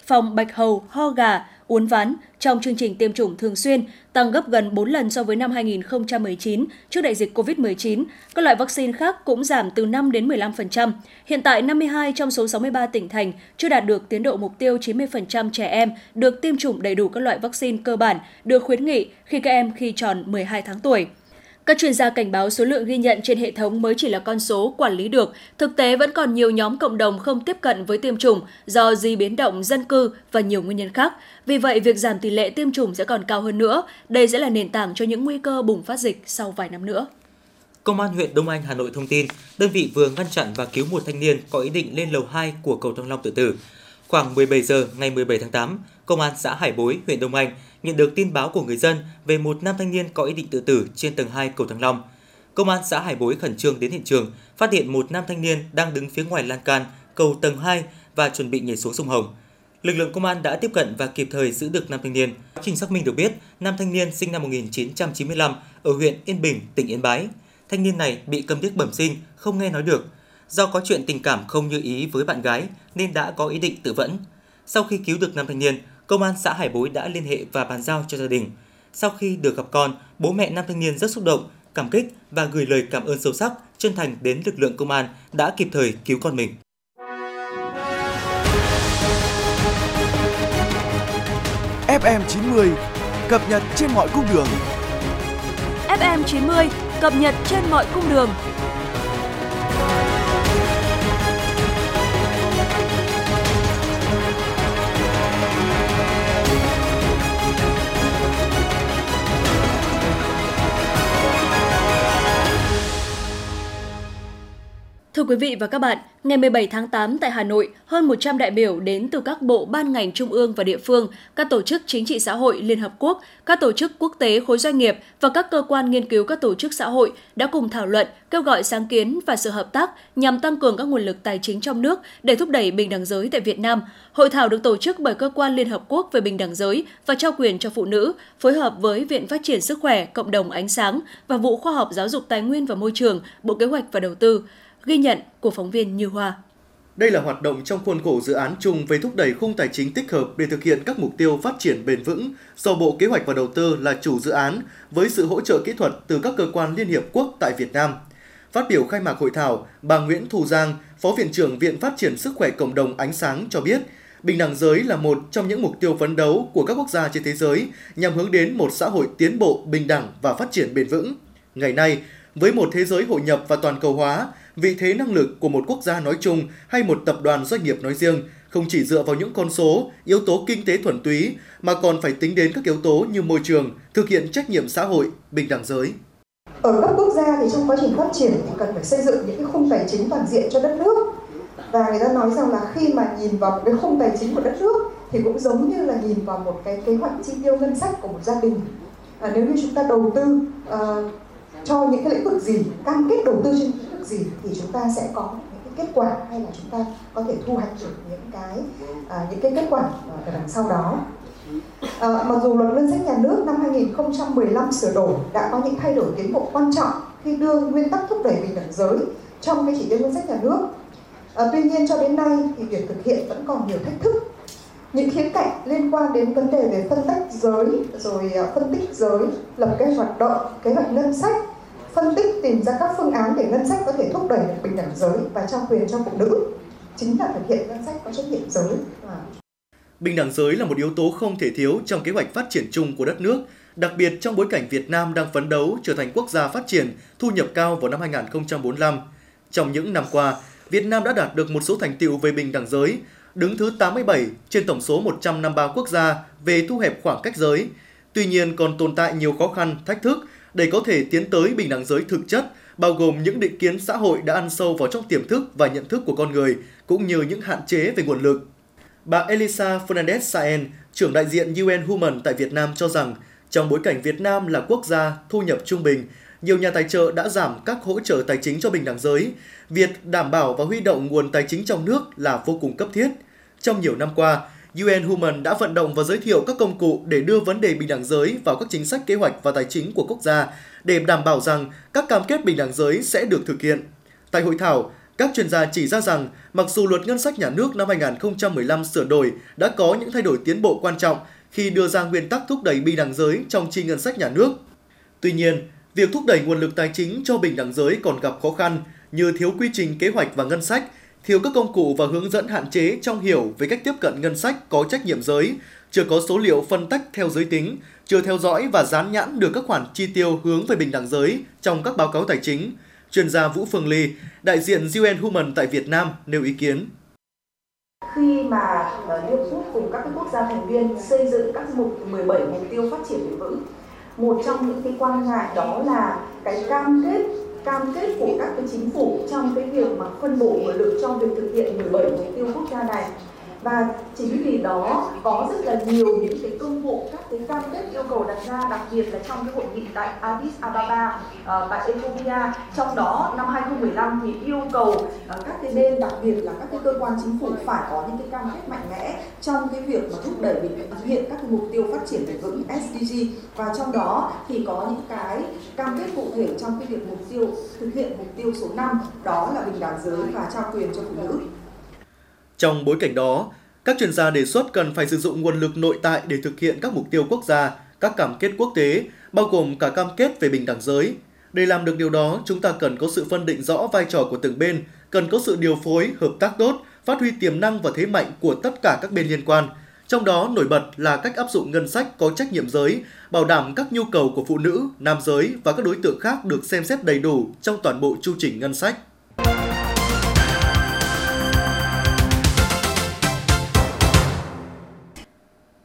phòng bạch hầu, ho gà, uốn ván trong chương trình tiêm chủng thường xuyên, tăng gấp gần 4 lần so với năm 2019 trước đại dịch COVID-19. Các loại vaccine khác cũng giảm từ 5 đến 15%. Hiện tại, 52 trong số 63 tỉnh thành chưa đạt được tiến độ mục tiêu 90% trẻ em được tiêm chủng đầy đủ các loại vaccine cơ bản được khuyến nghị khi các em khi tròn 12 tháng tuổi. Các chuyên gia cảnh báo số lượng ghi nhận trên hệ thống mới chỉ là con số quản lý được. Thực tế vẫn còn nhiều nhóm cộng đồng không tiếp cận với tiêm chủng do di biến động dân cư và nhiều nguyên nhân khác. Vì vậy, việc giảm tỷ lệ tiêm chủng sẽ còn cao hơn nữa. Đây sẽ là nền tảng cho những nguy cơ bùng phát dịch sau vài năm nữa. Công an huyện Đông Anh, Hà Nội thông tin, đơn vị vừa ngăn chặn và cứu một thanh niên có ý định lên lầu 2 của cầu Thăng Long tự tử. Khoảng 17 giờ ngày 17 tháng 8, Công an xã Hải Bối, huyện Đông Anh nhận được tin báo của người dân về một nam thanh niên có ý định tự tử trên tầng 2 cầu Thăng Long. Công an xã Hải Bối khẩn trương đến hiện trường, phát hiện một nam thanh niên đang đứng phía ngoài lan can cầu tầng 2 và chuẩn bị nhảy xuống sông Hồng. Lực lượng công an đã tiếp cận và kịp thời giữ được nam thanh niên. Quá trình xác minh được biết, nam thanh niên sinh năm 1995 ở huyện Yên Bình, tỉnh Yên Bái. Thanh niên này bị cầm điếc bẩm sinh, không nghe nói được. Do có chuyện tình cảm không như ý với bạn gái nên đã có ý định tự vẫn. Sau khi cứu được nam thanh niên, Công an xã Hải Bối đã liên hệ và bàn giao cho gia đình. Sau khi được gặp con, bố mẹ nam thanh niên rất xúc động, cảm kích và gửi lời cảm ơn sâu sắc, chân thành đến lực lượng công an đã kịp thời cứu con mình. FM90 cập nhật trên mọi cung đường. FM90 cập nhật trên mọi cung đường. Thưa quý vị và các bạn, ngày 17 tháng 8 tại Hà Nội, hơn 100 đại biểu đến từ các bộ ban ngành trung ương và địa phương, các tổ chức chính trị xã hội Liên Hợp Quốc, các tổ chức quốc tế khối doanh nghiệp và các cơ quan nghiên cứu các tổ chức xã hội đã cùng thảo luận, kêu gọi sáng kiến và sự hợp tác nhằm tăng cường các nguồn lực tài chính trong nước để thúc đẩy bình đẳng giới tại Việt Nam. Hội thảo được tổ chức bởi Cơ quan Liên Hợp Quốc về Bình đẳng giới và Trao quyền cho Phụ nữ, phối hợp với Viện Phát triển Sức khỏe, Cộng đồng Ánh sáng và Vụ Khoa học Giáo dục Tài nguyên và Môi trường, Bộ Kế hoạch và Đầu tư. Ghi nhận của phóng viên Như Hoa. Đây là hoạt động trong khuôn khổ dự án chung về thúc đẩy khung tài chính tích hợp để thực hiện các mục tiêu phát triển bền vững do Bộ Kế hoạch và Đầu tư là chủ dự án với sự hỗ trợ kỹ thuật từ các cơ quan Liên Hiệp Quốc tại Việt Nam. Phát biểu khai mạc hội thảo, bà Nguyễn Thu Giang, Phó Viện trưởng Viện Phát triển Sức khỏe Cộng đồng Ánh sáng cho biết, bình đẳng giới là một trong những mục tiêu phấn đấu của các quốc gia trên thế giới nhằm hướng đến một xã hội tiến bộ, bình đẳng và phát triển bền vững. Ngày nay, với một thế giới hội nhập và toàn cầu hóa, vị thế năng lực của một quốc gia nói chung hay một tập đoàn doanh nghiệp nói riêng không chỉ dựa vào những con số, yếu tố kinh tế thuần túy mà còn phải tính đến các yếu tố như môi trường, thực hiện trách nhiệm xã hội, bình đẳng giới. Ở các quốc gia thì trong quá trình phát triển thì cần phải xây dựng những cái khung tài chính toàn diện cho đất nước. Và người ta nói rằng là khi mà nhìn vào một cái khung tài chính của đất nước thì cũng giống như là nhìn vào một cái kế hoạch chi tiêu ngân sách của một gia đình. Nếu như chúng ta đầu tư cho những cái lĩnh vực gì, cam kết đầu tư trên lĩnh vực gì thì chúng ta sẽ có những cái kết quả hay là chúng ta có thể thu hoạch được những cái kết quả ở đằng sau đó. Mặc dù luật ngân sách nhà nước năm 2015 sửa đổi đã có những thay đổi tiến bộ quan trọng khi đưa nguyên tắc thúc đẩy bình đẳng giới trong cái chỉ tiêu ngân sách nhà nước. Tuy nhiên cho đến nay thì việc thực hiện vẫn còn nhiều thách thức. Những khía cạnh liên quan đến vấn đề về phân tách giới, rồi phân tích giới, lập kế hoạch động, kế hoạch ngân sách, phân tích tìm ra các phương án để ngân sách có thể thúc đẩy được bình đẳng giới và trao quyền cho phụ nữ, chính là thực hiện ngân sách có trách nhiệm giới. Bình đẳng giới là một yếu tố không thể thiếu trong kế hoạch phát triển chung của đất nước, đặc biệt trong bối cảnh Việt Nam đang phấn đấu trở thành quốc gia phát triển, thu nhập cao vào năm 2045. Trong những năm qua, Việt Nam đã đạt được một số thành tựu về bình đẳng giới, đứng thứ 87 trên tổng số 153 quốc gia về thu hẹp khoảng cách giới. Tuy nhiên còn tồn tại nhiều khó khăn, thách thức để có thể tiến tới bình đẳng giới thực chất, bao gồm những định kiến xã hội đã ăn sâu vào trong tiềm thức và nhận thức của con người, cũng như những hạn chế về nguồn lực. Bà Elisa Fernandez Saen, trưởng đại diện UN Women tại Việt Nam cho rằng, trong bối cảnh Việt Nam là quốc gia thu nhập trung bình, nhiều nhà tài trợ đã giảm các hỗ trợ tài chính cho bình đẳng giới. Việc đảm bảo và huy động nguồn tài chính trong nước là vô cùng cấp thiết. Trong nhiều năm qua, UN Women đã vận động và giới thiệu các công cụ để đưa vấn đề bình đẳng giới vào các chính sách kế hoạch và tài chính của quốc gia để đảm bảo rằng các cam kết bình đẳng giới sẽ được thực hiện. Tại hội thảo, các chuyên gia chỉ ra rằng mặc dù luật ngân sách nhà nước năm 2015 sửa đổi đã có những thay đổi tiến bộ quan trọng khi đưa ra nguyên tắc thúc đẩy bình đẳng giới trong chi ngân sách nhà nước. Tuy nhiên, việc thúc đẩy nguồn lực tài chính cho bình đẳng giới còn gặp khó khăn như thiếu quy trình kế hoạch và ngân sách, thiếu các công cụ và hướng dẫn hạn chế trong hiểu về cách tiếp cận ngân sách có trách nhiệm giới, chưa có số liệu phân tách theo giới tính, chưa theo dõi và dán nhãn được các khoản chi tiêu hướng về bình đẳng giới trong các báo cáo tài chính. Chuyên gia Vũ Phương Ly, đại diện UN Women tại Việt Nam, nêu ý kiến. Khi mà Liên Hợp Quốc cùng các quốc gia thành viên xây dựng các 17 mục tiêu phát triển bền vững, một trong những cái quan ngại đó là cái cam kết của các cái chính phủ trong cái việc mà phân bổ nguồn lực trong việc thực hiện 17 mục tiêu quốc gia này. Và chính vì đó có rất là nhiều những cái công cụ, các cái cam kết yêu cầu đặt ra, đặc biệt là trong cái hội nghị tại Addis Ababa tại Ethiopia. Trong đó năm 2015 thì yêu cầu các cái bên, đặc biệt là các cái cơ quan chính phủ phải có những cái cam kết mạnh mẽ trong cái việc mà thúc đẩy việc thực hiện các cái mục tiêu phát triển bền vững SDG, và trong đó thì có những cái cam kết cụ thể trong cái việc thực hiện mục tiêu số 5, đó là bình đẳng giới và trao quyền cho phụ nữ. Trong bối cảnh đó, các chuyên gia đề xuất cần phải sử dụng nguồn lực nội tại để thực hiện các mục tiêu quốc gia, các cam kết quốc tế, bao gồm cả cam kết về bình đẳng giới. Để làm được điều đó, chúng ta cần có sự phân định rõ vai trò của từng bên, cần có sự điều phối, hợp tác tốt, phát huy tiềm năng và thế mạnh của tất cả các bên liên quan. Trong đó, nổi bật là cách áp dụng ngân sách có trách nhiệm giới, bảo đảm các nhu cầu của phụ nữ, nam giới và các đối tượng khác được xem xét đầy đủ trong toàn bộ chu trình ngân sách.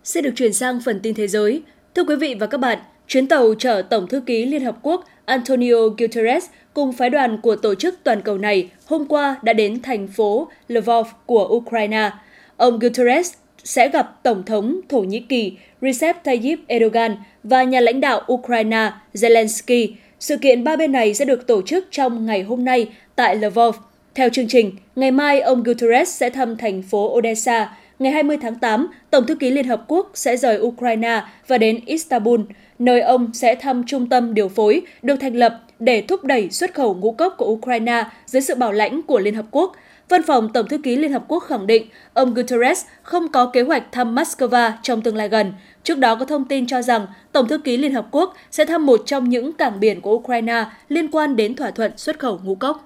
Sẽ được chuyển sang phần tin thế giới. Thưa quý vị và các bạn, chuyến tàu chở Tổng thư ký Liên Hợp Quốc Antonio Guterres cùng phái đoàn của tổ chức toàn cầu này hôm qua đã đến thành phố Lvov của Ukraine. Ông Guterres sẽ gặp Tổng thống Thổ Nhĩ Kỳ Recep Tayyip Erdogan và nhà lãnh đạo Ukraine Zelensky. Sự kiện ba bên này sẽ được tổ chức trong ngày hôm nay tại Lvov. Theo chương trình, ngày mai ông Guterres sẽ thăm thành phố Odessa. Ngày 20 tháng 8, Tổng thư ký Liên Hợp Quốc sẽ rời Ukraine và đến Istanbul, nơi ông sẽ thăm trung tâm điều phối được thành lập để thúc đẩy xuất khẩu ngũ cốc của Ukraine dưới sự bảo lãnh của Liên Hợp Quốc. Văn phòng Tổng thư ký Liên Hợp Quốc khẳng định ông Guterres không có kế hoạch thăm Moscow trong tương lai gần. Trước đó có thông tin cho rằng Tổng thư ký Liên Hợp Quốc sẽ thăm một trong những cảng biển của Ukraine liên quan đến thỏa thuận xuất khẩu ngũ cốc.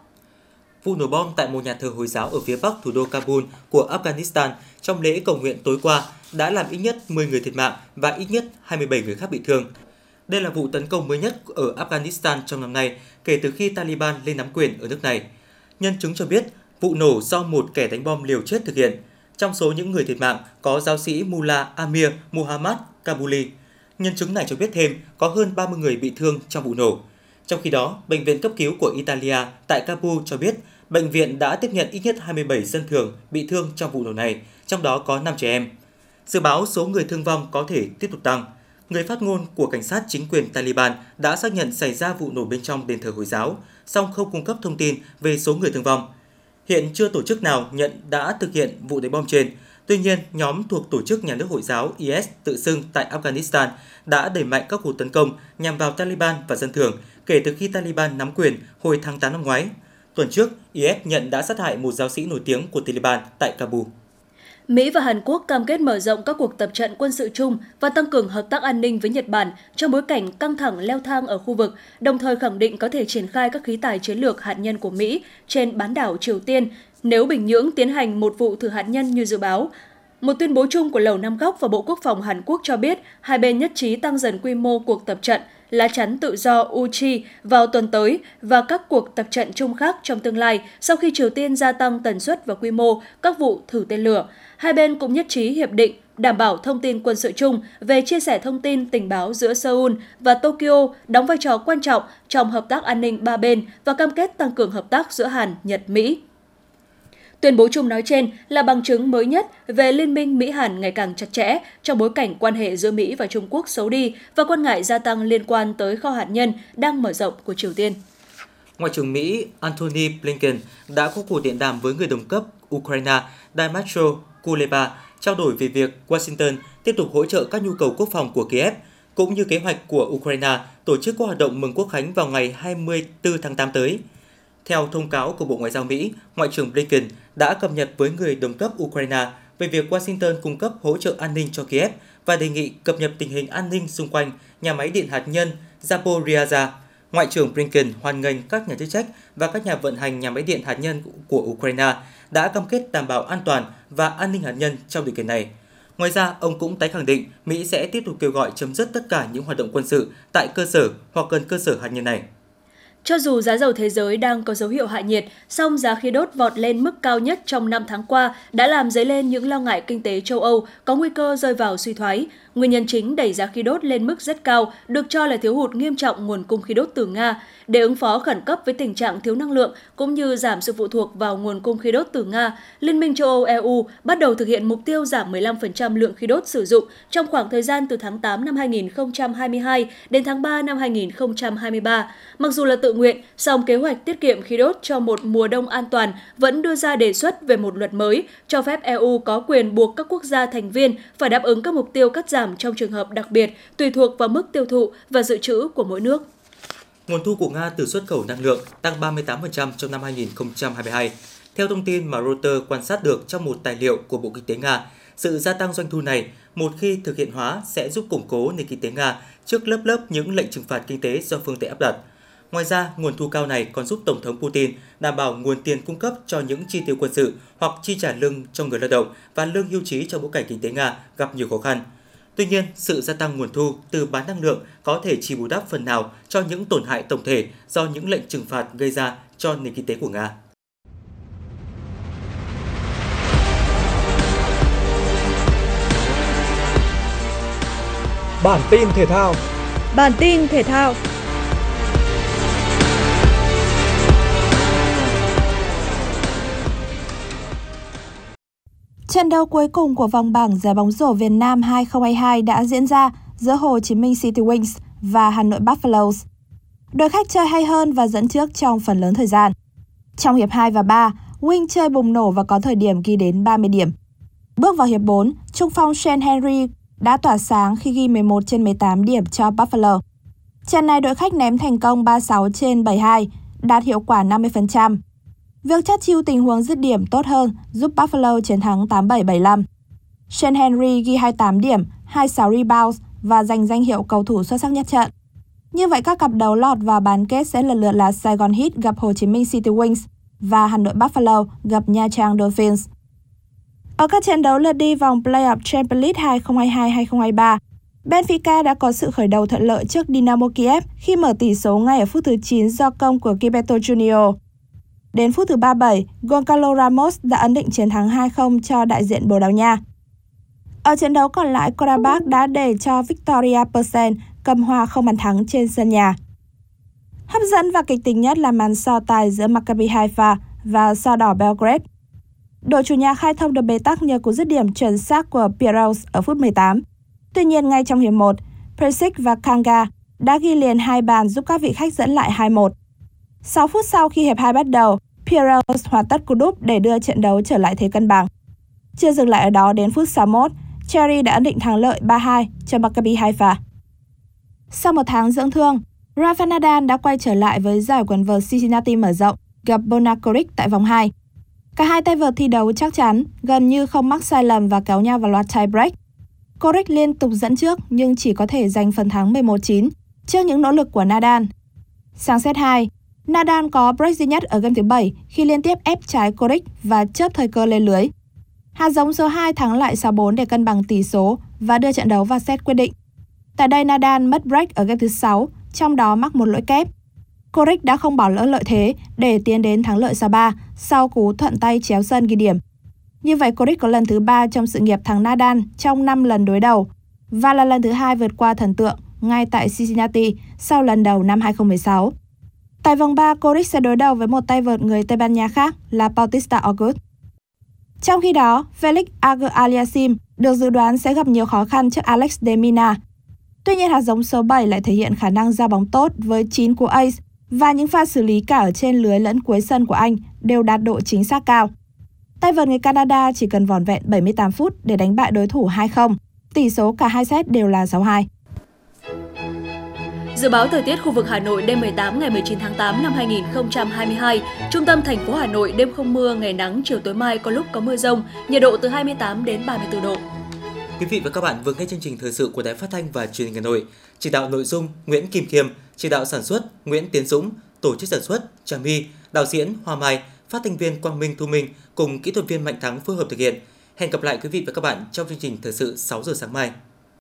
Vụ nổ bom tại một nhà thờ Hồi giáo ở phía bắc thủ đô Kabul của Afghanistan trong lễ cầu nguyện tối qua đã làm ít nhất 10 người thiệt mạng và ít nhất 27 người khác bị thương. Đây là vụ tấn công mới nhất ở Afghanistan trong năm nay kể từ khi Taliban lên nắm quyền ở nước này. Nhân chứng cho biết vụ nổ do một kẻ đánh bom liều chết thực hiện. Trong số những người thiệt mạng có giáo sĩ Mullah Amir Muhammad Kabuli. Nhân chứng này cho biết thêm có hơn 30 người bị thương trong vụ nổ. Trong khi đó, Bệnh viện cấp cứu của Italia tại Kabul cho biết bệnh viện đã tiếp nhận ít nhất 27 dân thường bị thương trong vụ nổ này, trong đó có 5 trẻ em. Dự báo số người thương vong có thể tiếp tục tăng. Người phát ngôn của cảnh sát chính quyền Taliban đã xác nhận xảy ra vụ nổ bên trong đền thờ Hồi giáo, song không cung cấp thông tin về số người thương vong. Hiện chưa tổ chức nào đã thực hiện vụ đánh bom trên. Tuy nhiên, nhóm thuộc tổ chức nhà nước Hồi giáo IS tự xưng tại Afghanistan đã đẩy mạnh các cuộc tấn công nhằm vào Taliban và dân thường kể từ khi Taliban nắm quyền hồi tháng 8 năm ngoái. Tuần trước, IS đã sát hại một giáo sĩ nổi tiếng của Taliban tại Kabul. Mỹ và Hàn Quốc cam kết mở rộng các cuộc tập trận quân sự chung và tăng cường hợp tác an ninh với Nhật Bản trong bối cảnh căng thẳng leo thang ở khu vực, đồng thời khẳng định có thể triển khai các khí tài chiến lược hạt nhân của Mỹ trên bán đảo Triều Tiên nếu Bình Nhưỡng tiến hành một vụ thử hạt nhân như dự báo. Một tuyên bố chung của Lầu Năm Góc và Bộ Quốc phòng Hàn Quốc cho biết hai bên nhất trí tăng dần quy mô cuộc tập trận lá chắn tự do Uchi vào tuần tới và các cuộc tập trận chung khác trong tương lai sau khi Triều Tiên gia tăng tần suất và quy mô các vụ thử tên lửa. Hai bên cũng nhất trí hiệp định đảm bảo thông tin quân sự chung về chia sẻ thông tin tình báo giữa Seoul và Tokyo đóng vai trò quan trọng trong hợp tác an ninh ba bên và cam kết tăng cường hợp tác giữa Hàn, Nhật, Mỹ. Tuyên bố chung nói trên là bằng chứng mới nhất về liên minh Mỹ-Hàn ngày càng chặt chẽ trong bối cảnh quan hệ giữa Mỹ và Trung Quốc xấu đi và quan ngại gia tăng liên quan tới kho hạt nhân đang mở rộng của Triều Tiên. Ngoại trưởng Mỹ Antony Blinken đã có cuộc điện đàm với người đồng cấp Ukraine Dmytro Kuleba trao đổi về việc Washington tiếp tục hỗ trợ các nhu cầu quốc phòng của Kiev, cũng như kế hoạch của Ukraine tổ chức các hoạt động mừng Quốc khánh vào ngày 24 tháng 8 tới. Theo thông cáo của Bộ Ngoại giao Mỹ, Ngoại trưởng Blinken đã cập nhật với người đồng cấp Ukraine về việc Washington cung cấp hỗ trợ an ninh cho Kiev và đề nghị cập nhật tình hình an ninh xung quanh nhà máy điện hạt nhân Zaporizhzhia. Ngoại trưởng Blinken hoan nghênh các nhà chức trách và các nhà vận hành nhà máy điện hạt nhân của Ukraine đã cam kết đảm bảo an toàn và an ninh hạt nhân trong điều kiện này. Ngoài ra, ông cũng tái khẳng định Mỹ sẽ tiếp tục kêu gọi chấm dứt tất cả những hoạt động quân sự tại cơ sở hoặc gần cơ sở hạt nhân này. Cho dù giá dầu thế giới đang có dấu hiệu hạ nhiệt, song giá khí đốt vọt lên mức cao nhất trong 5 tháng qua đã làm dấy lên những lo ngại kinh tế châu Âu có nguy cơ rơi vào suy thoái. Nguyên nhân chính đẩy giá khí đốt lên mức rất cao được cho là thiếu hụt nghiêm trọng nguồn cung khí đốt từ Nga. Để ứng phó khẩn cấp với tình trạng thiếu năng lượng cũng như giảm sự phụ thuộc vào nguồn cung khí đốt từ Nga, Liên minh châu Âu EU bắt đầu thực hiện mục tiêu giảm 15% lượng khí đốt sử dụng trong khoảng thời gian từ tháng 8 năm 2022 đến tháng 3 năm 2023. Mặc dù là tự nguyện, song kế hoạch tiết kiệm khí đốt cho một mùa đông an toàn vẫn đưa ra đề xuất về một luật mới cho phép EU có quyền buộc các quốc gia thành viên phải đáp ứng các mục tiêu cắt giảm trong trường hợp đặc biệt, tùy thuộc vào mức tiêu thụ và dự trữ của mỗi nước. Nguồn thu của Nga từ xuất khẩu năng lượng tăng 38% trong năm 2022. Theo thông tin mà Reuters quan sát được trong một tài liệu của Bộ Kinh tế Nga, sự gia tăng doanh thu này, một khi thực hiện hóa, sẽ giúp củng cố nền kinh tế Nga trước lớp những lệnh trừng phạt kinh tế do phương Tây áp đặt. Ngoài ra, nguồn thu cao này còn giúp Tổng thống Putin đảm bảo nguồn tiền cung cấp cho những chi tiêu quân sự hoặc chi trả lương cho người lao động và lương hưu trí trong bối cảnh kinh tế Nga gặp nhiều khó khăn. Tuy nhiên, sự gia tăng nguồn thu từ bán năng lượng có thể chỉ bù đắp phần nào cho những tổn hại tổng thể do những lệnh trừng phạt gây ra cho nền kinh tế của Nga. Bản tin thể thao. Trận đấu cuối cùng của vòng bảng giải bóng rổ Việt Nam 2022 đã diễn ra giữa Hồ Chí Minh City Wings và Hà Nội Buffaloes. Đội khách chơi hay hơn và dẫn trước trong phần lớn thời gian. Trong hiệp 2 và 3, Wings chơi bùng nổ và có thời điểm ghi đến 30 điểm. Bước vào hiệp 4, trung phong Shane Henry đã tỏa sáng khi ghi 11/18 điểm cho Buffalo. Trận này đội khách ném thành công 36/72, đạt hiệu quả 50%. Việc chắt chiu tình huống dứt điểm tốt hơn giúp Buffalo chiến thắng 87-75. Shane Henry ghi 28 điểm, 26 rebounds và giành danh hiệu cầu thủ xuất sắc nhất trận. Như vậy, các cặp đấu lọt vào bán kết sẽ lần lượt là Saigon Heat gặp Hồ Chí Minh City Wings và Hà Nội Buffalo gặp Nha Trang Dolphins. Ở các trận đấu lượt đi vòng Playoff Champions League 2022-2023, Benfica đã có sự khởi đầu thuận lợi trước Dynamo Kiev khi mở tỷ số ngay ở phút thứ 9 do công của Gilberto Junior. Đến phút thứ 37, Gonçalo Ramos đã ấn định chiến thắng 2-0 cho đại diện Bồ Đào Nha. Ở trận đấu còn lại, Karabakh đã để cho Victoria Pilsen cầm hòa không bàn thắng trên sân nhà. Hấp dẫn và kịch tính nhất là màn so tài giữa Maccabi Haifa và Sao Đỏ Belgrade. Đội chủ nhà khai thông được bế tắc nhờ cú dứt điểm chuẩn xác của Pierros ở phút 18. Tuy nhiên, ngay trong hiệp 1, Perisic và Kanga đã ghi liền hai bàn giúp các vị khách dẫn lại 2-1. 6 phút sau khi hiệp 2 bắt đầu, Pierros hoàn tất cú đúp để đưa trận đấu trở lại thế cân bằng. Chưa dừng lại ở đó, đến phút 61, Cherry đã ấn định thắng lợi 3-2 cho Maccabi Haifa. Sau một tháng dưỡng thương, Rafa Nadal đã quay trở lại với giải quần vợt Cincinnati mở rộng gặp Bona Coric tại vòng 2. Cả hai tay vợt thi đấu chắc chắn, gần như không mắc sai lầm và kéo nhau vào loạt tie break. Coric liên tục dẫn trước nhưng chỉ có thể giành phần thắng 11-9 trước những nỗ lực của Nadal. Sang set 2, Nadal có break duy nhất ở game thứ 7 khi liên tiếp ép trái Coric và chớp thời cơ lên lưới. Hạt giống số 2 thắng lại 6-4 để cân bằng tỷ số và đưa trận đấu vào set quyết định. Tại đây, Nadal mất break ở game thứ 6, trong đó mắc một lỗi kép. Coric đã không bỏ lỡ lợi thế để tiến đến thắng lợi 6-3 sau cú thuận tay chéo sân ghi điểm. Như vậy, Coric có lần thứ 3 trong sự nghiệp thắng Nadal trong 5 lần đối đầu và là lần thứ 2 vượt qua thần tượng ngay tại Cincinnati sau lần đầu năm 2016. Tại vòng 3, Coric sẽ đối đầu với một tay vợt người Tây Ban Nha khác là Bautista Agut. Trong khi đó, Felix Auger-Aliassime được dự đoán sẽ gặp nhiều khó khăn trước Alex de Minaur. Tuy nhiên, hạt giống số 7 lại thể hiện khả năng ra bóng tốt với 9 cú ace và những pha xử lý cả ở trên lưới lẫn cuối sân của anh đều đạt độ chính xác cao. Tay vợt người Canada chỉ cần vỏn vẹn 78 phút để đánh bại đối thủ 2-0. Tỷ số cả hai set đều là 6-2. Dự báo thời tiết khu vực Hà Nội đêm 18 ngày 19 tháng 8 năm 2022, trung tâm thành phố Hà Nội đêm không mưa, ngày nắng, chiều tối mai có lúc có mưa rông, nhiệt độ từ 28 đến 34 độ. Quý vị và các bạn vừa nghe chương trình thời sự của Đài Phát thanh và Truyền hình Hà Nội, chỉ đạo nội dung Nguyễn Kim Khiêm, chỉ đạo sản xuất Nguyễn Tiến Dũng, tổ chức sản xuất Trà My, đạo diễn Hoa Mai, phát thanh viên Quang Minh Thu Minh cùng kỹ thuật viên Mạnh Thắng phối hợp thực hiện. Hẹn gặp lại quý vị và các bạn trong chương trình thời sự 6 giờ sáng mai.